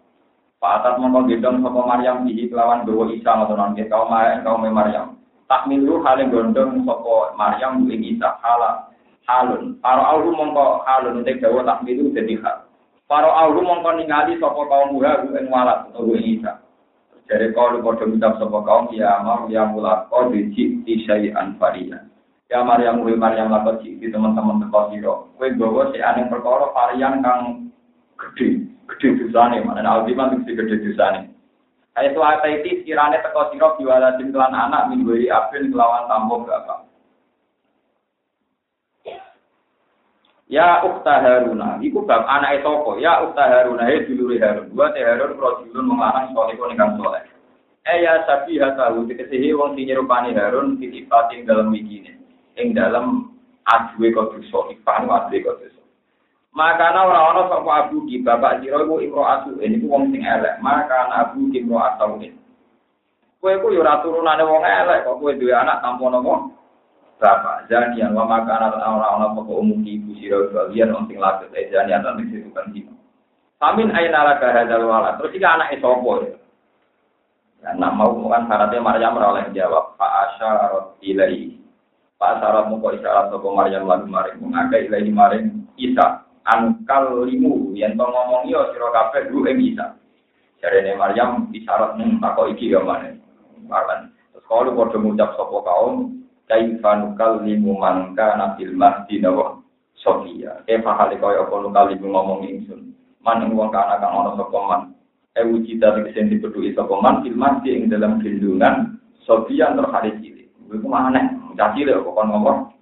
Pak Atat menggendong sapa Maryam iki kelawan dawa Isa ngoten nggih kaum kaum Maryam. Takmilu hale gondong sapa Maryam ing Isa kala halun. Para alhum mongko halun tek dawa takmilu dadi hal. Para alhum mongko ningali sapa kaum Muha ing walat utawa Isa. Jare kalu padha minta sapa kaum ya Maryam mulaka dicik disaian faria. Ya Maryam kuwi Maryam lakon iki teman-teman teko sira. Kowe nggawa sik aneh perkara varian kang gedhe. Gede dusane, maknanya al-Zimah itu gede dusane. Ayat suatu itu kiranya teko sirok diwala jengkelan anak mingguhi abin kelawan tambok apa. Ya Ukta Haruna, iku bab anak esoko. Ya Ukta Haruna, hei duluri Harun. Dua teh Harun projulun mengalang soleko nikang soleh. Eh ya sabi hatahu, dikesihi wong sinyerupani Harun, ditipatin dalam wikine. Yang dalam adwe koduso, ipan wadwe koduso. Makana orang-orang sapa Abu Ki bapak sira iku imro'atu niku wong sing elek. Makana Abu Ki imro'atu niku. Kowe iku yo ora turunane wong elek kok kowe duwe anak tanpa nama bapak. Janian wa makana orang-orang sapa Ummu Ki ibu sira kaliyan wong sing lagek janian lan sing tukang dina. Amin aina la ka hadzal walad. Terus iki anake sapa ya? Ya nama kan syaratnya Maryam ora oleh jawab fa asyarat ilaihi. Fa asyarat moko isyarat sapa Maryam lan maring ngake ilaihi maring Isa. Angkal limu yang to ngomong yo sira kabeh duwe bisa. Jarene Maryam isyarat ning takok iki yo maneh. Maran. Terus kalau padha ngucap sapa kaum kaifanukal limu mangka nabil masjid wa Sofia. Eh pahale koyo kono kali ngomong ingsun. Maning wong kana kang ana sapa man. Eh wujita dikesen dipeduhi sapa man fil masjid ing dalam lindungan Sofia terhadap cilik. Iku maneh. Dadi lho kok ngomong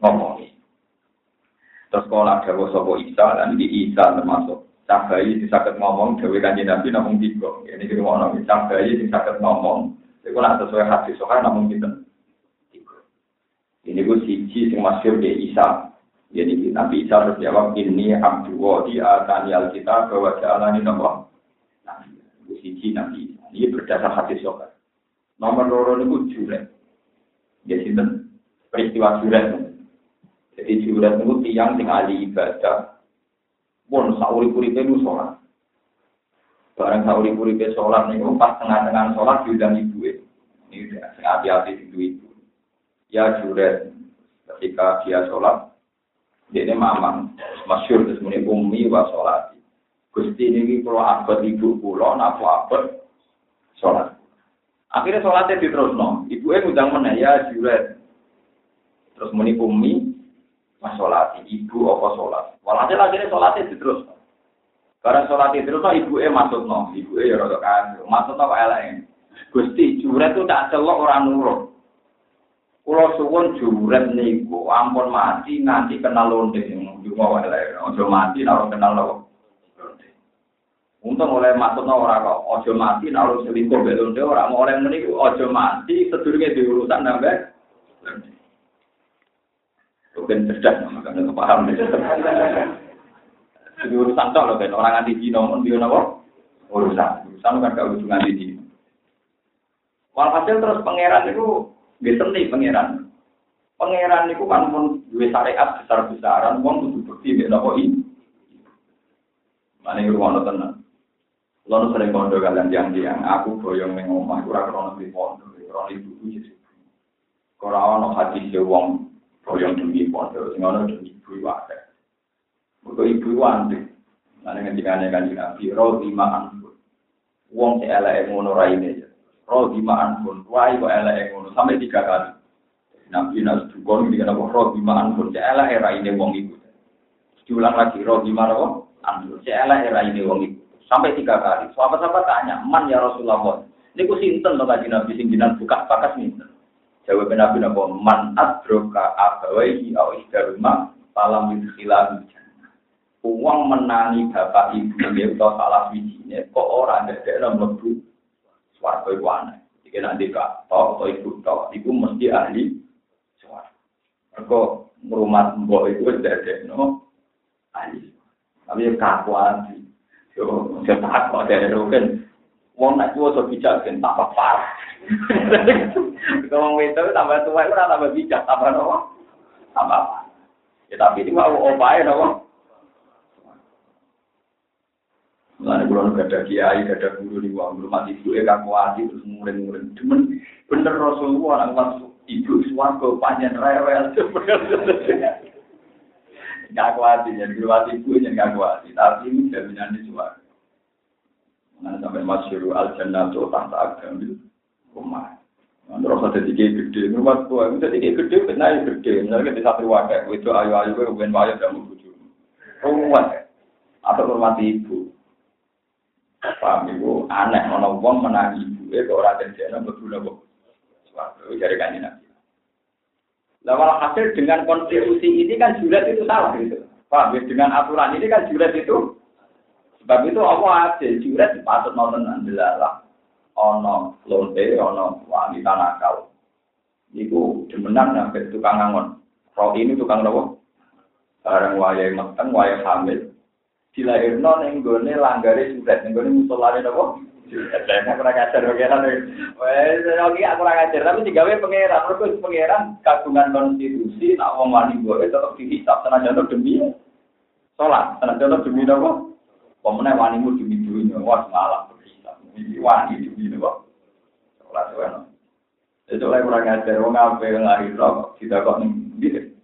ngomong. Terus sekolah dawa sapa Isa lan iki Isa termasuk cabai sing saged ngomong dhewe kanjeng Nabi namung tiga ini kira ana cabai sing saged ngomong iku lan sesuai hadis sokan namung pinten tiga ini ku siji sing masyhur de Isa jadi Nabi Isa terus jawab ini abduwa di atani alkitab bahwa ja'alani nabwa nabi ku siji Nabi Isa ini berdasar hadis sokan nomor loro niku jure ya sinten peristiwa jure. Jadi jurat itu tiang yang ahli ibadah pun sauri-kuripe itu sholat barang sauri-kuripe sholat itu pas tengah-tengah sholat diundang ibu ini hati-hati ibu-ibu ya jurat ketika dia sholat dia ini mamang masyur disini ummi wa sholat gusti ini kalau abad ibu pulau naku abad sholat akhirnya sholatnya diteruskan ibunya ngundang mana ya jurat terus muni ummi masolati ibu apa sholat walhasil akhirnya sholatnya diterus barang sholatnya diterus ibu e masuk no ibu e ya rotok kandung masuk no L M gusti juret itu tak celok orang nurut kalau suwon juret nih bu ampun mati nanti kenal londe yang cuma L M ojo mati naruh kenal londe Untung oleh maksudnya orang kok ojo mati, naruh selingkuh belum dia orang oleh meniku ojo mati, sedurunge diurusan nambah. Bukan cerdas, makanya nggak paham. Diurusan toh loh, orang anti Cina, orang Cina apa? Urusan, urusan kan gak urusan anti Cina. Walhasil terus pangeran itu gesen nih pangeran. Pangeran itu kan pun dua syariat besar besaran, uang butuh bukti beda koi. Mana yang rumah tenang? Lalu sering kondo kalian diang-diang, aku goyong ning omah ora krono di pondok, ora ibu iki. Ora ono hati wong goyong ning pondok, sing ono ibu wae. Mergo ibu wae. Lan nek dikane kanthi nabi ro limaan pun. Wong sing eleke ngono raine. Ro limaan pun wae kok eleke ngono sampe tiga kali. Nabi nak dukon dikane ro limaan pun eleke raine wong iku. Diulang lagi ro limaan kok andur eleke raine wong iku. Sampai tiga kali. Sahabat-sahabat tanya, man ya Rasulullah. Ini ku sinten loh kaji Nabi singginan buka pakas minten. Jawab Nabi nabo man adroka abawaihi au idaruma palam yudhila bijan. Uang menangi bapak ibu dia atau salah bijinya. Kok orang ada dalam lebu suarga ibu anak. Jika nanti kak tau atau ibu tau, ibu mesti ahli suarga. Mereka merumat mbok ibu tidak ada ahli. Tapi kakuan. Yo, saya tak kok dari roken. Wong nak tua so bijak kan tambah parah. Kalau wong itu tambah tua itu tambah bijak, tambah apa? Tambah. Ya tapi itu mau obae dong. Mulane bulan kada kiai, kada guru di wong rumah ibu e kakuati terus muring-muring. Cuman bener Rasulullah nang waktu ibu swarga panjen rewel. Gak kuatin, jadi kuat ibu, jadi gak kuatin. Tapi ini jaminan di suara. Nanti sampai masyhur al-jannah itu tak ambil rumah. Nanti rasa sedikit gede, rumah tua itu sedikit gede, benar gede. Misalnya kita satu wadah, itu ayu-ayu, kemudian wadah dan buju. Rumah atau rumah ibu. Paham ibu, aneh, orang-orang menang ibu, itu orang dan jana berguna. Suara itu cari kanji nabi. Lawan hasil dengan konstitusi ini kan jurat itu salah gitu. Paham ya? Dengan aturan ini kan jurat itu. Sebab itu Allah hasil jurat dipatut nonton andalah. Ono lonte, ono wanita nakal. Iku demenan sampai tukang ngangon. Roh ini tukang roh. Barang wayah meteng, wayah hamil. Dilahirno ning gone langgare jurat ning gone musolane napa? Jurat. Nek ora ngajar rogelan. Wes ora iki aku ora ngajar, tapi digawe pangeran, terus pangeran kagungan konstitusi nak wong wani mbok tetep dihisab senajan demi salat, senajan demi napa? Pemene wanimu demi dunya, wah malah berhisab. Iki wani demi napa? Salat wae. Itu lek ora ngajar wong ape lahir kok tidak kok ning dite.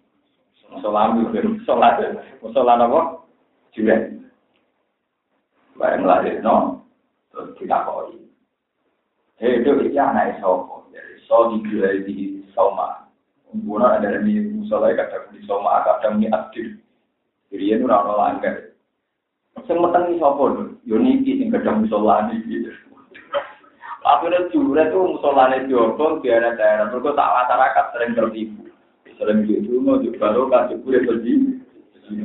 Salat iki salat, salat napa? Jurat. Wae lahir no. Tidak koi. Hei, itu dia naik sokong. Jadi so dijual di Soma. Bukan ada demi musola kata di Soma kata demi aktif. Jadi itu orang orang kan. Semetangi sokong. Yoniki yang kata musola ni gitu. Aku dah jual tu musola ni diorang tiada tiada. Mereka tak masyarakat sering tertipu. Sering itu mau jual orang jual tertipu.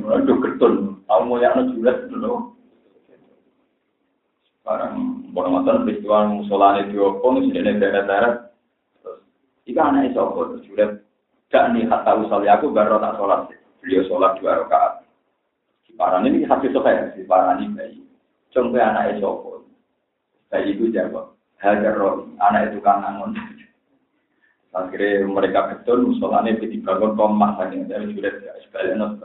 Orang jual. Aku mau yang jual tu. Barang bodoh-bodohan peristiwa musolane diopong sedene daerah-daerah terus iki ana iso kok jurat gak nih hatta usal aku baru tak salat beliau salat dua rakaat diparani iki hati sok ya diparani bayi contoh anak iso kok bayi itu jawab hal karo anak itu kan ngangon akhirnya mereka betul musolane dibangun pomah saking dari jurat sekalian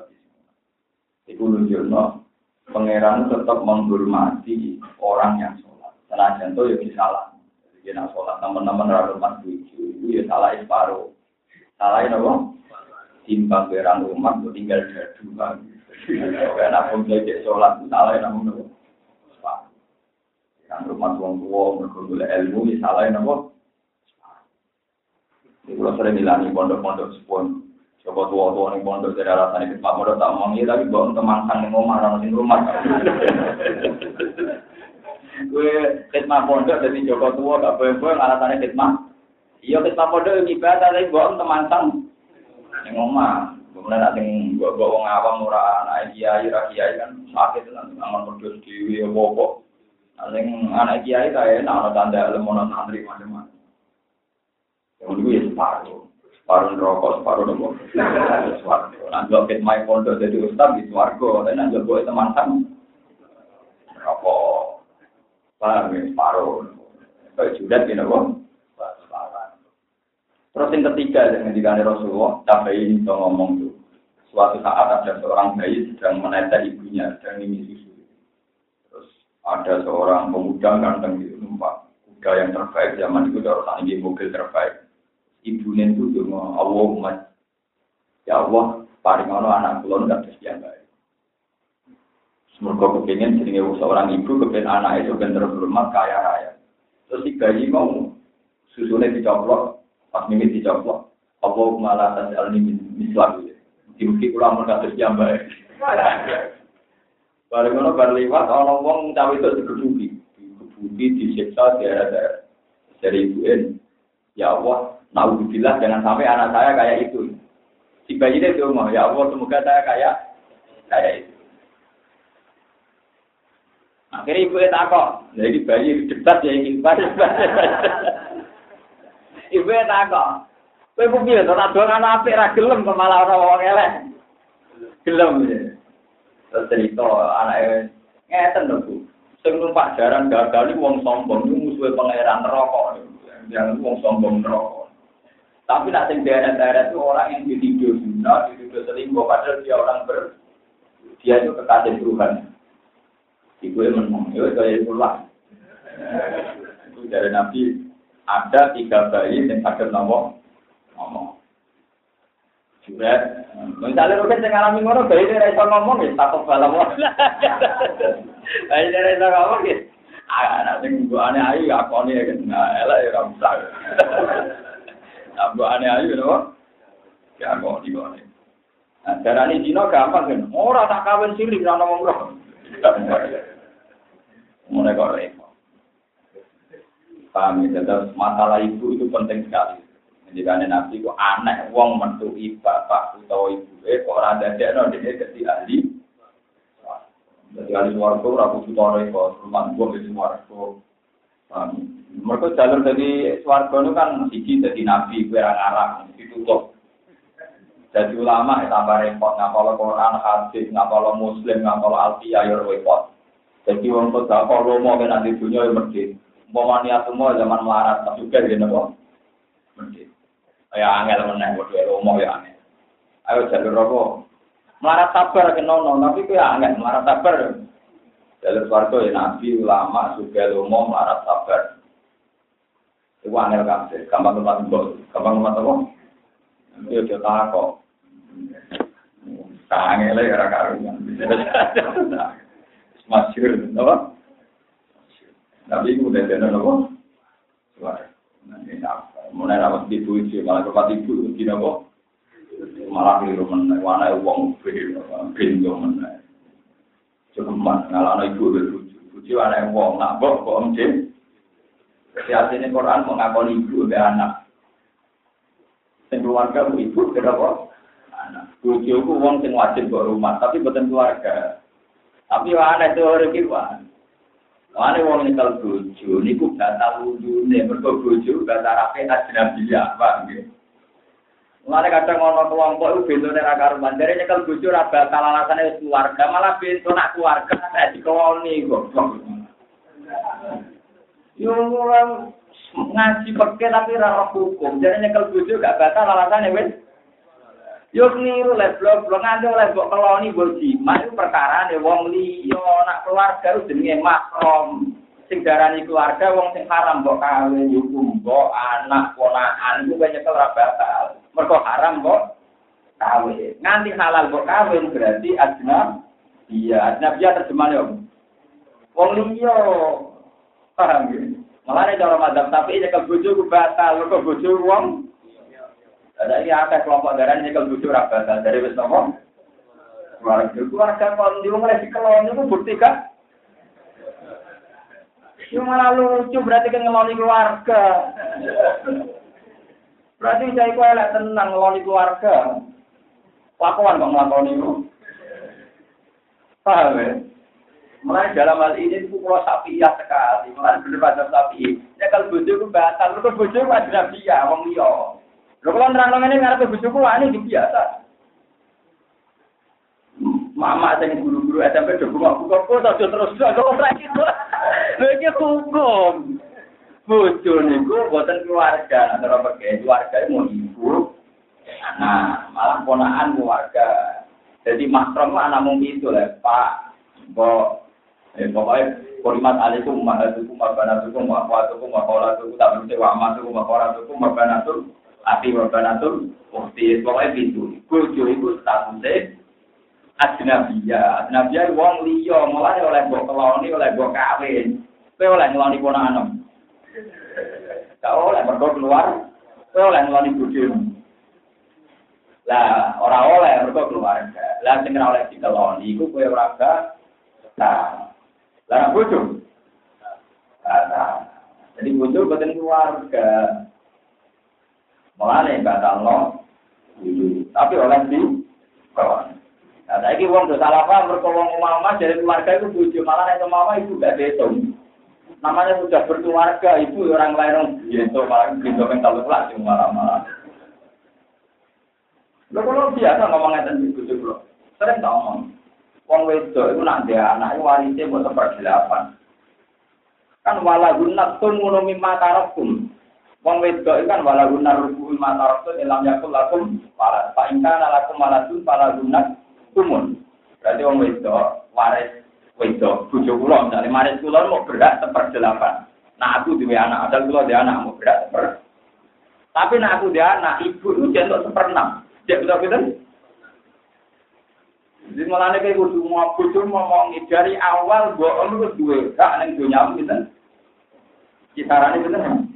iku lunjurno. Pangeran tetap menghormati orang yang sholat. Senajan itu ya disalah. Jadi nak sholat teman-teman ratusan tujuh itu ya salah isparoh. Salahin apa? Timbang berang umat tu tinggal dadu kan. Karena pun belajar sholat salahin apa? Isparoh. Yang rumah tuang tua berkumpul ilmu ya salahin apa? Isparoh. Kalau sering bilang di pondok-pondok sepon. Coba tua-tua nih pondok dari alasan itu Pak Modok tak omongi tapi bawa teman-teman ngomong orang di rumah. Gue khidmat pondok dari Joko tua gak boleh-boleh alasannya khidmat. Iya khidmat pondok ibadah tapi bawa teman-teman ngomong. Kemudian ada yang bawa-bawa ngawam murah anak kiai, rakyai kan sakit nanti ngomong berdua di wabok. Paling anak kiai saya nak tanda lemonan santri macam-macam. Yang dulu ya separuh, separuh rokok, separuh nombor. Suarco, nak jual pet mai pondok jadi ustaz di Suarco, tapi nak jual buat teman-teman rokok, paling separuh. Kalau sudah tidak boleh. Terus yang ketiga dengan dikandai Rasulullah, tabiin itu ngomong tuh. Suatu saat ada seorang bayi sedang meneteh ibunya, sedang minum susu. Terus ada seorang pemuda ganteng di numpak kuda yang terbaik zaman itu, orang tinggi mobil terbaik. Ibunya itu cuma Allahumma, ya Allah, paling ono anak kulon gak tersiap baik. Semoga kepengen seringnya seorang ibu kepengen anak itu bener berhormat kaya raya. Terus si bayi mau susunya dicoplok. Pas mimpi dicoplok, Allahumma la taj'alni mislahu. Mungkin ulang mengkatus jambai. Barang-barang berlewat, orang-orang cawe itu dikebuki. Dikebuki, disiksa, diarah-arah. Dari ibuin, ya Allah, na'udzubillah, jangan sampai anak saya kayak itu. Si bayi dia ngomong, ya Allah, semoga saya kayak kayak itu. Akhirnya ibuin takut. Jadi bayi debat, ya ingin debat. Ibu tak kok, ibu biar tu nak doang anak api ragelum kemala orang elek, gelum je. Terus cerita anak ngeten tu bu, sebelum pak jaran gagal ni wong sombong tu musuh pengairan rokok, yang wong sombong rokok. Tapi nak sendirian-sendirian tu orang yang ditidur zina, ditidur selingkuh, padahal dia orang ber, dia tu kekasih Tuhan. Ibu memang, ibu saya pulang. Ibu dari nabi. Ada tiga bayi yang sakit ngomong ngomong juret misalnya mungkin saya ngalami ngomong bayi dia bisa ngomong ya takut balam bayi dia bisa ngomong ya anak yang buahnya ayu ya aku ini nah elah ya bisa nah buahnya ayu ya aku ini nah darah ini Cina gampang kan orang tak kawin sirih bisa ngomong mulai korek kami tetap masalah ibu itu penting sekali. Menjadikan nabi ku anak wong mentui bapak utawa ibu e kok ora dadekno dene dadi ahli. Dadi ahli warga ora kudu ora kok rumah gua wis warga. Paham. Mergo jalur dadi warga nu kan iki dadi nabi kuwi ora arah ditutup. Dadi ulama tambah repot ngapal Quran, hadis, ngapal muslim, ngapal alfiyah yo repot. Dadi wong kok tak apa romo menak di dunya yo mesti bawa niat semua zaman melarat tak juga dia nampak, ya angel menang berdua romo ya angel, ayo jalur robo, melarat sabar ke nono tapi tu ya angel melarat sabar, jalur suarco ya nabi ulama juga romo melarat sabar, itu angel kamse, kampung tempat bos, kampung tempat apa, dia cerita kok, angel lagi orang karunia, masih nampak. Tapi itu udah ada apa? Suara. Mulai rapat ibu itu, malah rapat ibu itu apa? Malah keliru menaik, warna uang beri, bintang menaik. Cukupan, ngalah ibu berbucu. Bucu warna uang, nak bok, kok omcil. Kesiasannya Quran mengaku ibu dan anak. Keluarga ibu, kenapa? Anak. Bucu itu uang yang wajib buat rumah, tapi bukan keluarga. Tapi warna itu orang kipan. Ane wong nyekel bojo niku batal wudune mergo bojo batal rapi ajnabiyah Pak nggih. Mulane kadang ana kelompok iku bentone ra karo mandere nyekel bojo ra batal alasane wis keluarga malah bentone nak keluarga nek dikoni goblok. Yo ora ngaji peke tapi ra hukum jane nyekel bojo gak batal alasane wis yo niru le blok-blok ngandel le mbok keloni mbok jimat iku perkarane wong liya nak keluarga jenenge makrom sing darani keluarga wong sing haram mbok kawin hukum mbok anak ponakan iku nyekel ra batal mergo haram mbok kawin nganti halal mbok kawin berarti ajnab iya ajnab ya terjemane om wong liya paham ya malah cara madhab tapi nyekel bojo ku batal mergo bojo wong ada ini ada kelompok darahnya kalau butuh rapat dari bersama keluarga keluarga kalau diumumkan si kelon itu bertiga cuma lalu lucu berarti kan ngeloni keluarga berarti saya kau elak tenang ngeloni keluarga lakukan bang lakukan itu paham ya Mulai dalam hal ini itu pulau sapiyah sekali, mulai bener-bener sapi. Ya kalau bojo itu batal, terus bojo itu ada nabiya, wong liya. Lho kalau nerang-nerang ini ngarepe bojoku wani iki biasa. Mama tadi guru-guru S M P do buka buku terus terus terus lagi. Lho iki hukum. Bojo niku boten keluarga, antara pegawai keluarga mau ibu. Nah, malah ponakan keluarga. Jadi mahram anak mung itu lho, Pak. Bo eh pokoknya kalimat alaikum ma'atukum ma'banatukum ma'atukum ma'olatukum tak berhenti wa'amatukum ma'olatukum ma'banatul ati ma'banatul wakti pokoknya pintu bojo itu statusnya ajnabiyah ajnabiyah wong liya malah oleh mbok keloni oleh mbok kawin kowe oleh ngeloni ponakan gak oleh mergo keluar kowe oleh ngeloni bojo lah ora oleh mergo keluarga lah sing ora oleh dikeloni iku kowe ora gak nah, larang bocor. Nah, nah, jadi bocor badan keluarga. Mulane batal lo, tapi oleh di kawan. Nah, saiki wong do salah paham berkolong omah-omah dari keluarga itu bocor malah nek omah itu gak dihitung. Namanya sudah berkeluarga, ibu orang lain itu malah gitu mental kelas malah-malah. Lha kalau biasa ngomong ngaten bocor lho. Sering tak omong. Wong wedok iku nak ndek anak iku warise mboten pergelapan. Kan wala gunnat tun ngunumi matarakum. Wong wedok iku kan wala gunnar rubu matarakum dalam yakul lakum para paingkana lakum malatun para gunnat tumun. Berarti wong wedok waris wedok bojo kula misale maris kula mau berat pergelapan. Nah aku duwe anak, ada kula duwe anak mau berat per. Tapi nak aku duwe anak ibu iku jentok seperenam. Dek betul-betul jadi malah nek kudu ngomong ngomong dari awal bohong wis duwe hak ning dunya pinten. Kitarane pinten?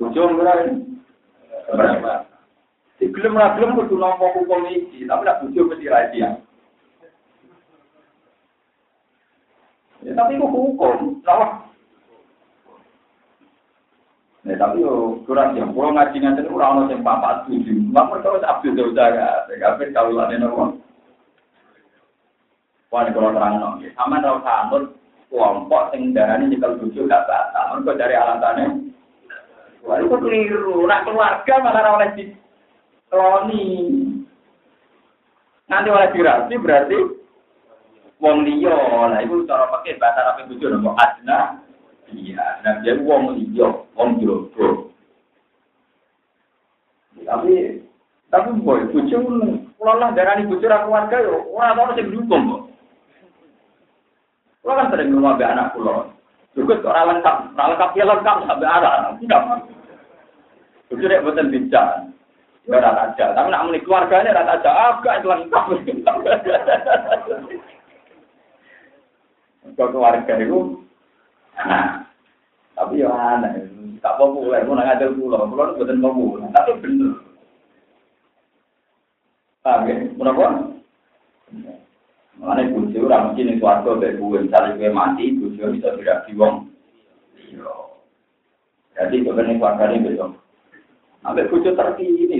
Bocor ora ini. Berapa? Dikelem ra gelem kudu nampa hukum iki, tapi nek bocor mesti ra dia. Ya tapi kok hukum, lha. Nek tapi yo kurang jam pulang ngaji ngaten ora ono sing papat tujuh. Mbah perkara abdi saudara, kabeh kawulane nopo. Wani kula terangno, sampeyan ora usah anut kelompok sing darani nyekel bojo gak batal. Mergo dari alatane. Wah, iku keliru. Nek keluarga malah ora oleh dikeloni. Nanti oleh dirasi berarti wong liya. Lah iku cara pakai bahasa Arab bojo nopo adna. Iya, nah jadi wong liya, wong jowo. Tapi tapi boy, bocor kula lah darani bocor aku warga yo ora ono sing dihukum kok. Kula kan sering ngomong ambek anak kula. Cukup ora lengkap, ora lengkap ya lengkap ambek anak. Tidak. Bocor nek boten bincang. Ya ora aja, tapi nek muni keluargane ora aja agak lengkap. Kok keluarga iku nah, tapi yo aneh, tak populer, mau nak ngajar pulau, pulau itu bukan populer, tapi bener. Oke, berapa? Mana kunci orang mungkin suatu berbuat, cari gue mati, kunci bisa tidak diwong. Jadi sebenarnya keluarga ini betul. Ambil kunci terkini.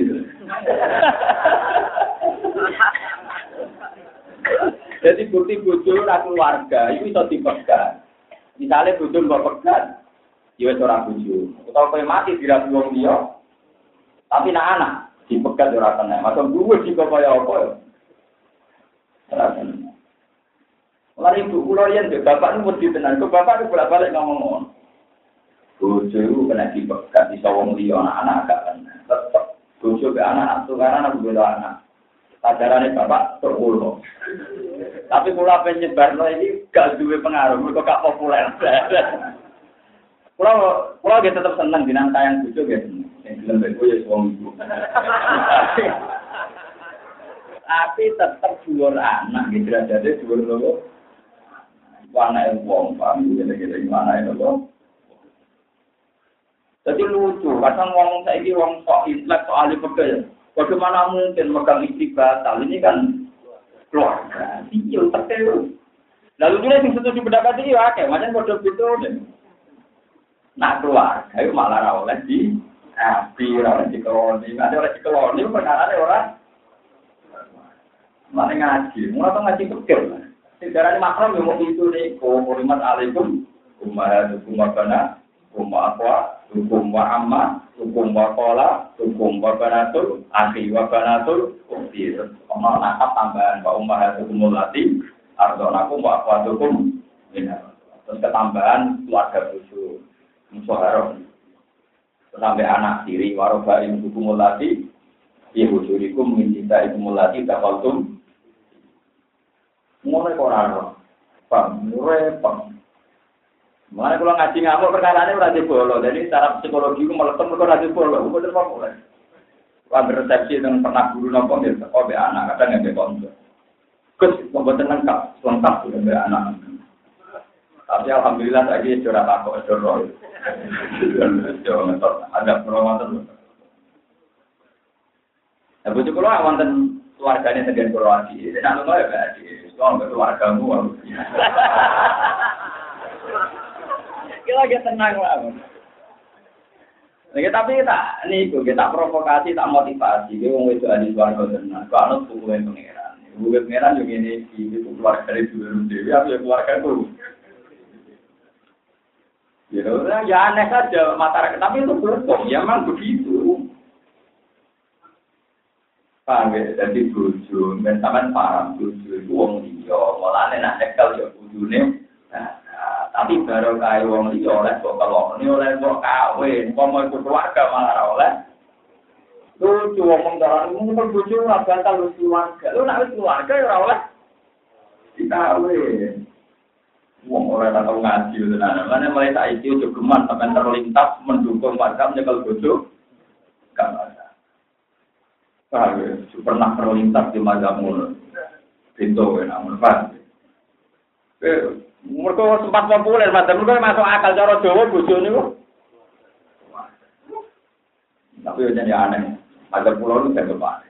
Jadi bukti-bukti orang keluarga itu bisa dipegang. Misalnya bojo mbok pegat, ya wis ora bojo. Utawa kowe mati dirasi wong liya. Tapi nek anak dipegat ora kena, maksud duwe iki kok kaya apa ya. Ora kena. Ora ibu kula yen bapak niku wedi tenan, kok bapak niku bolak-balik ngomong ngono. Bojo iku kena dipegat iso wong liya, anak gak kena. Tetep bojo be anak atuh karena anak bela anak. Ajarane bapak terkulo. Tapi kula penyebarno iki gak duwe pengaruh, mergo gak populer. Kula kula ge tetep seneng dinang tayang bojo ge. Sing gelem beko ya wong ibu. Tapi tetep dhuwur anak ge derajate dhuwur lho. Anake wong paham ngene-ngene anake lho. Dadi lucu, kadang wong saiki wong sok intelek sok ahli pekel. Bagaimana mungkin megang istri batal ini kan keluarga, iya, terkeu. Lalu juga yang setuju pendapat ini, oke, macam bodoh-bodoh. Nah, keluarga itu malah rawa lagi, api, rawa lagi keloni, ada orang di keloni, perkara ada orang. Mana ngaji, mau apa ngaji kecil? Ini Sejarah makrom yang mau itu nih, Muhammad alaikum, Umar Umar Umar Akwa, Umar Amma, Umar Kola, Umar Banatul, Akhi Banatul, Umar Umar nakap tambahan Pak Umar Umar Lati, Ardonakum Akwa Dukum, terus ketambahan keluarga busu, Musoharoh, sampai anak tiri Warobaim Dukum Lati, Ibu Surikum mencintai Dukum Lati, Dakaltum, mulai koran, pam, mulai pam. Mana kalau ngaji ngamuk perkara ini berarti bolo, jadi secara psikologi itu meletem itu berarti bolo, itu bener kok mulai. Wah beresepsi dengan pernah guru nopo ya, kok be anak, kadang nggak be konco. Kus, membuat lengkap, lengkap sudah be anak. Tapi alhamdulillah lagi curhat aku, curhat. Jangan ngetot, ada perawatan. Ya bujuk kalau awan dan keluarganya terjadi perawatan, jadi nak nunggu ya berarti, soal keluargamu harusnya. Kita agak tenang lah. Nah, tapi kita ni, kita provokasi, tak motivasi. Kita mahu itu adil warga tenang. Kalau bukan pangeran, bukan pangeran juga ni. Kita keluarga dari dulu dewi, apa keluarga tu? Ya, orang yang aneh saja masyarakat. Tapi itu beruntung. Ya, memang begitu. Faham ke? Jadi tujuh, mentaman faham tujuh. Uang dia, malah nak dekal dia tujuh ni. Tapi baru kaya wong liya oleh kok kelon ni oleh kok kawin pomo keluarga malah oleh lucu wong ndara mung bojo ora bakal lucu keluarga lu nak keluarga ora oleh dikawin wong ora tau ngaji tenan lan mulai saiki ojo geman sampean terlintas mendukung warga nyekel bojo gak ada kaya pernah terlintas di magamul pintu enak mlebu eh mereka sempat populer, macam mereka masuk akal cara Jawa bujur ni. Tapi jadi aneh, macam pulau ni saya kembali.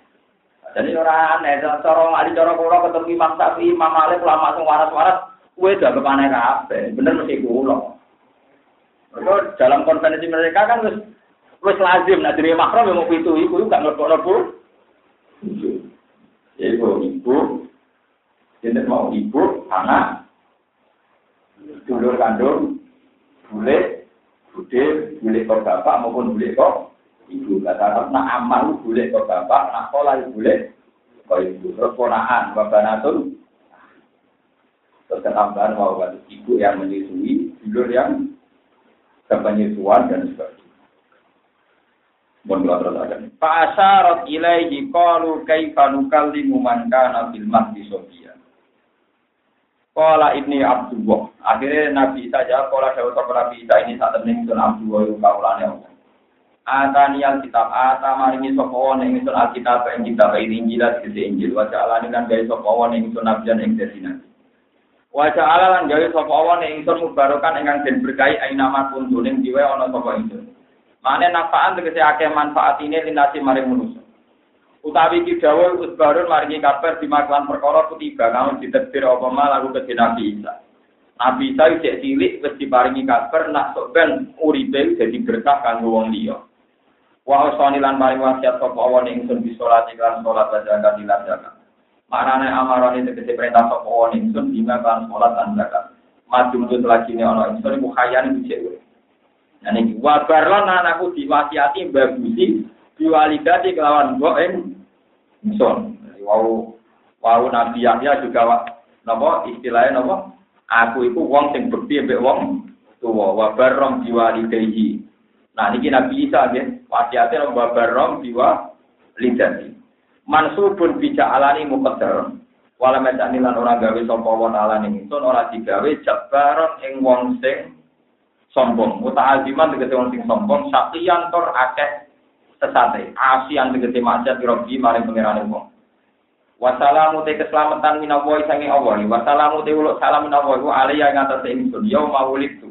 Jadi orang aneh, corong adi corong pulau ketemu Imam Syafi'i, Imam Malik, lama langsung waras-waras, weh dah berpanai kape, bener mesti pulau. Mereka dalam konvensi mereka kan terus terus lazim nak jadi makrom yang mau itu, ibu tak ngelepon-lepon. Ibu, ibu, jadi mau ibu, anak. Dulur kandung, bule, budil, bule kok bapak maupun bule kok ibu. Kata-kata nak amal bule kok bapak, nak kolah bule kok ibu. Terus ponaan bapak natun, terus ketambahan bahwa ibu yang menyusui, dulur yang kepenyusuan dan sebagainya. Mohon terus akan. Pak Asharat ilaihi qalu kaifa nukallimu man kana fil mahdi sofia. Qala ibni Abdullah. Akhirnya Nabi Isa jawab, Qala dawuh Nabi Isa ini saat ini ingsun Abdullah yang kaulane Allah. Atani alkitab, atamaringi sopawan yang ingsun alkitab, yang kitab ini injilat kese injil. Wajah Allah dengan gaya sopawan yang ingsun nabian yang kese nabi. Wajah Allah dengan gaya sopawan yang ingsun mubarokan yang ingsun berkait ainama kuntuning diwe ono sopa ingsun. Maknanya nafaan tegese akeh manfaat ini linasi maring manusia. Utawi iki dawuh usbarun maringi kabar dimaklan perkara ketiga kang ditebir apa malah lagu ke Nabi Isa. Nabi Isa cek cilik wis diparingi kabar nak sok ben uripe dadi berkah kanggo wong liya. Wa usani lan maring wasiat sapa wong ingsun bisa salat lan salat zakat lan zakat. Marane amarane tegese perintah sapa wong ingsun dina kan salat lan zakat. Madhum tut lagi ne ana ingsun mukhayan dicek. Yane iki wabarlan anakku diwasiati bagusi diwalidati kelawan goeng misal wau wau Nabi Yahya juga wak napa istilahnya napa aku iku wong sing bekti mbek wong tuwa wa barram diwalidati nah niki Nabi Isa nggih wasiate wa barram diwalidati mansubun bija'alani muqaddar wala madani lan ora gawe sapa wa ta'ala ning ingsun ora digawe jabaron ing wong sing sombong muta'aziman tegese wong sing sombong sakiyan tur akeh sesate asian tegese maksiat rogi maring pangerane wong wassalamu te keselamatan minawoi sange Allah wassalamu te uluk salam minawoi alaiya ngatas ingsun yauma wulitu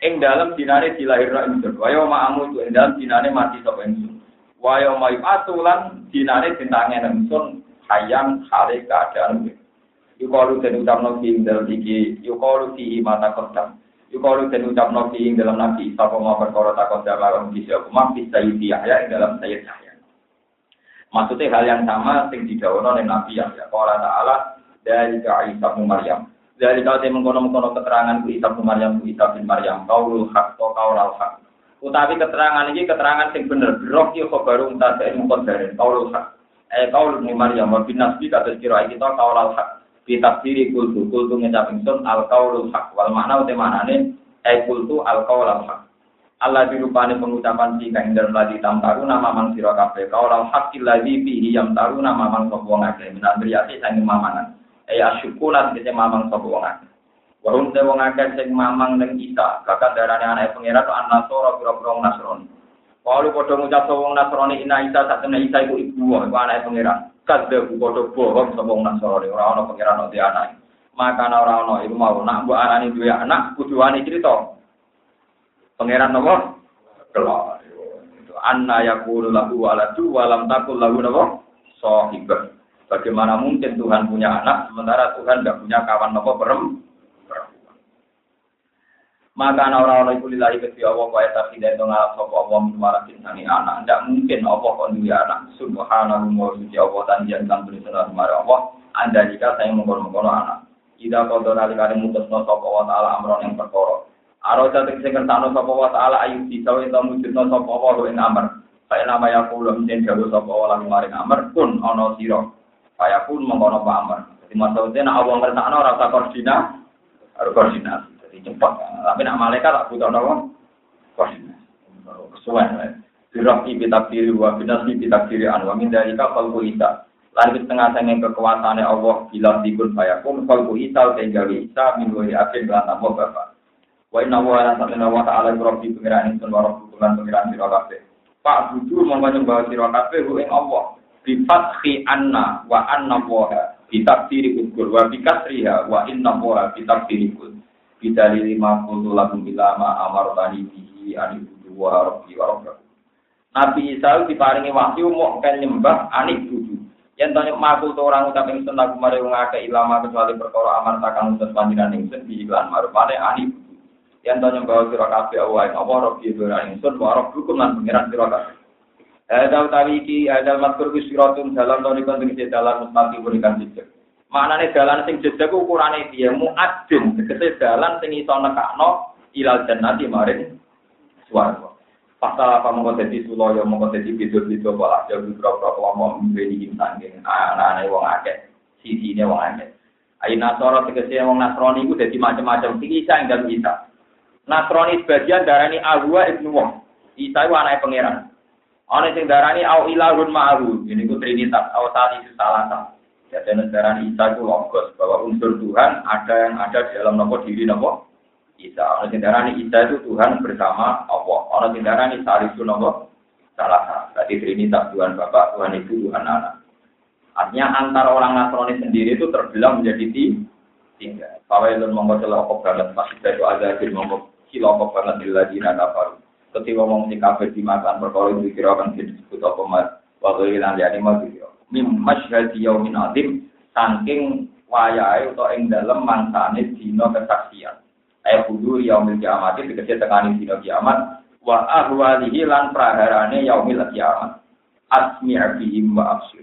ing dalem dinane dilahirna ingsun wa yauma amutu ing dalem dinane mati sapa ingsun wa yauma ibatu lan dinane dintangen ingsun hayang hale keadaan iku kalu den utamno ing dalem iki iku kalu di mata kota Yukalu dan ucapno fiing dalam nabi Isa Pemua perkara takut dalam kisah Pemua kisah Sayyid Yahya dalam Sayyid Yahya maksudnya hal yang sama yang didawano oleh Nabi Yahya Allah Ta'ala dari Isa Maryam dari kau temu kono-kono keterangan kitab Maryam kitab Maryam kaulul haq to kaulal haq. Utawi keterangan iki keterangan sing bener berok iki khabaru muta'in muqaddar kaulul haq. Eh kaulul Maryam wa bin nasbi kata kira iki to kaulal haq. Bitafsiri kultu kultu ngecapin sun al-kaulul haq wal makna uti maknane ay kultu al-kaulal haq Allah dirupani pengucapan jika ingin lagi tamtaru nama man siro kafe kaulal haq illazi bihi yam taru nama man sopuang ake minan beriati sangin mamanan ay asyukulan kese mamang sopuang ake warun sewang ake sing mamang neng isa kakak darahnya anak pengerat an nasoro biro-biro nasron walu kodoh ngucap sopuang nasroni ina isa satena isa iku ibu anak pengerat kadhe kudu bohong sawong nasrani ora ana pengiran oti anak maka ana ora ana iku mau nak mbok arani duwe anak kudu wani crita pengiran napa kelo anna yaqulu lahu waladu wa lam takul lahu napa sahibah bagaimana mungkin Tuhan punya anak sementara Tuhan enggak punya kawan napa perempuan maka ana ora ana iku lillahi ta'ala wa wa ta'ala donga sapa wa marakin sami anak ndak mungkin apa kok duwe anak subhanallahi wa suci Allah dan jantan berserah kepada Allah anda jika saya mengkono-kono anak ida kodona likane mutusna sapa wa taala amron yang perkara aro jateng sing kertano sapa wa taala ayu disawe ta mujudna sapa wa ing amr kaya nama yaqulu den jalu sapa wa lan maring amr pun ana sira kaya pun mengkono pa amr dadi maksudnya nek Allah ngertakno ora usah koordinat ora koordinat dadi cepat tapi nek malaikat tak butuh napa koordinat kesuwen diraki bitakdiri wa binasbi bitakdiri anwa min dalika qalbu ita lalu setengah sanging kekuasaane Allah bila dikun fayakum qalbu ita kenggali ita min wali akhir lan apa bapak wa inna wa ta'ala wa ta'ala rabbi pengiran ingsun wa rabbukum lan pengiran sira kabeh pak budu mongko nyembah sira kabeh ru ing Allah bi fathi anna wa anna wa bitakdiri wa bikasriha wa inna wa bitakdiri bidalili maqulu lakum bila ma amartani bihi anibudu wa rabbi wa rabbukum Nabi Isa diparingi wahyu mok kan nyembah anik budu. Yen tanya makul to orang ucap ingsun lagu mare wong akeh ilama kecuali perkara aman takang utus panjenengan ingsun bi iklan marupane anik budu. Yen tanya bawa sira kabeh awake apa robi dora ingsun wa rabbukum lan pengiran sira kabeh. Ada utawi iki ada matur ku siratun dalan to niku sing dalan mustaqim berikan jejeg. Maknane dalan sing jejeg ukurane piye muadzin tegese dalan sing iso nekakno ilal jannati maring swarga. Pasal apa mengkonsesi suloyo mengkonsesi video-video pola jauh berapa kelompok menjadi insan dengan anak-anak wong akeh sisi ini wong akeh. Ain nasoro tegasnya wong nasroni itu jadi macam-macam tinggi sang dan kita. Nasroni sebagian darani Alwa ibnu Wong. Isa itu anak pangeran. Orang yang darani Al Ilahun Ma'alu ini itu trinitas Al Tali Salasa. Jadi darani Isa itu logos bahwa unsur Tuhan ada yang ada di dalam nopo diri nopo. Isa, orang kendaraan Isa itu Tuhan bersama Allah. Orang kendaraan Isa itu nopo salah. Tadi Trinitas Tuhan Bapa, Tuhan Ibu, Tuhan Anak. Artinya antara orang Nasrani sendiri itu terbelah menjadi tiga. Fawailun mongko celaka banget masih dari azabir mongko cilaka banget diladina kafaru. Ketika wong sing kafir dimakan perkara iki kira kan disebut apa mas wae lan yani mati. Mim masyhad yaumin azim saking wayahe utawa ing dalem mangsane dina kesaksian. Ayo kudu yaumil kiamat dikece tekani dina kiamat wa ahwalihi lan praharane yaumil kiamat asmi abihim wa afsir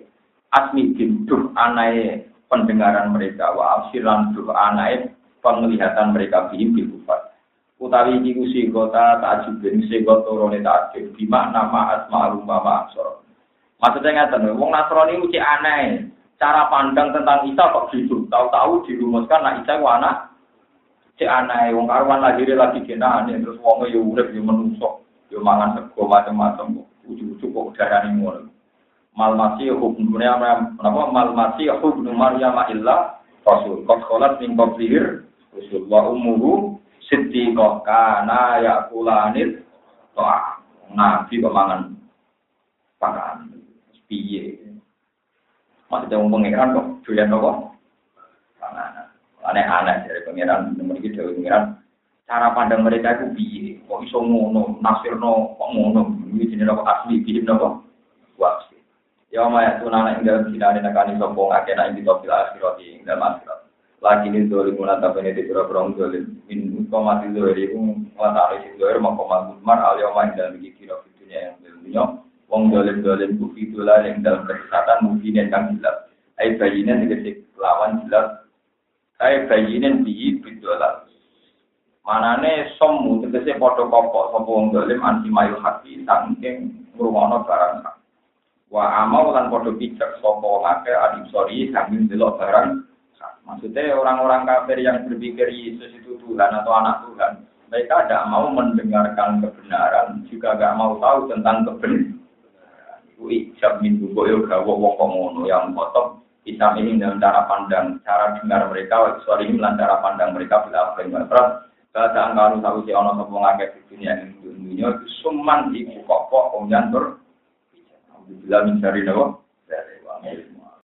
asmi bintu anae pendengaran mereka wa afsir lan tu anae penglihatan mereka bihim bikufat utawi iki kusi kota ta'jib ben sing kotorone ta'jib di makna asma rumah ma'asor maksudnya ngaten wong Nasrani iki aneh cara pandang tentang Isa kok gitu tahu-tahu dirumuskan nek Isa wa anak cek anake wong karwan lagi lagi genane terus wong yo urip yo menungso yo mangan sego macam-macam ujug-ujug kok darani ngono mal masih hukum dunia apa mal masih hukum Maryam illa rasul qad khalat min qablihi rasul wa ummuhu siddiqah kana yaqulanil ta'am nabi kok mangan pangan piye maksudnya wong pengeran kok doyan apa panganan aneh-aneh dari pengiran, teman kita dari pengiran cara pandang mereka itu biye, kok iso ngono, nasirno, kok ngono, ini jenis apa asli, biye apa? Waksi. Ya maya tunana ing dalam sidane nakani sombong akeh nek iki topil asiroti ing dalam asirot. Lagi ning doli mula tapene di pura-pura dolen min komati doli um watare sing doer mongko magmar alya maya dalam iki kira fitunya yang dunya wong dolen-dolen kufi dolan ing dalam kesesatan mungkin yang kang jelas. Ai bayine tegese lawan jelas Ae bayinen bihi bidola. Manane somu tegese padha kopok sapa wong dolim anti mayu hati saking ngrungono barang. Wa amau lan padha picek sapa wong akeh adibsori saking delok barang. Maksudnya orang-orang kafir yang berpikir Yesus itu Tuhan atau anak Tuhan, mereka tidak mau mendengarkan kebenaran, juga tidak mau tahu tentang kebenaran. Ijab min bukoyo gawo wong komono yang kotor. Islam ini dalam cara pandang, cara dengar mereka, soal ini dalam cara pandang mereka bila berbuat berat. Bahasa angkaru tahu si ono sepuluh agak di dunia ini dunia suman ibu kokok kemudian ber. Alhamdulillah mencari dakwah.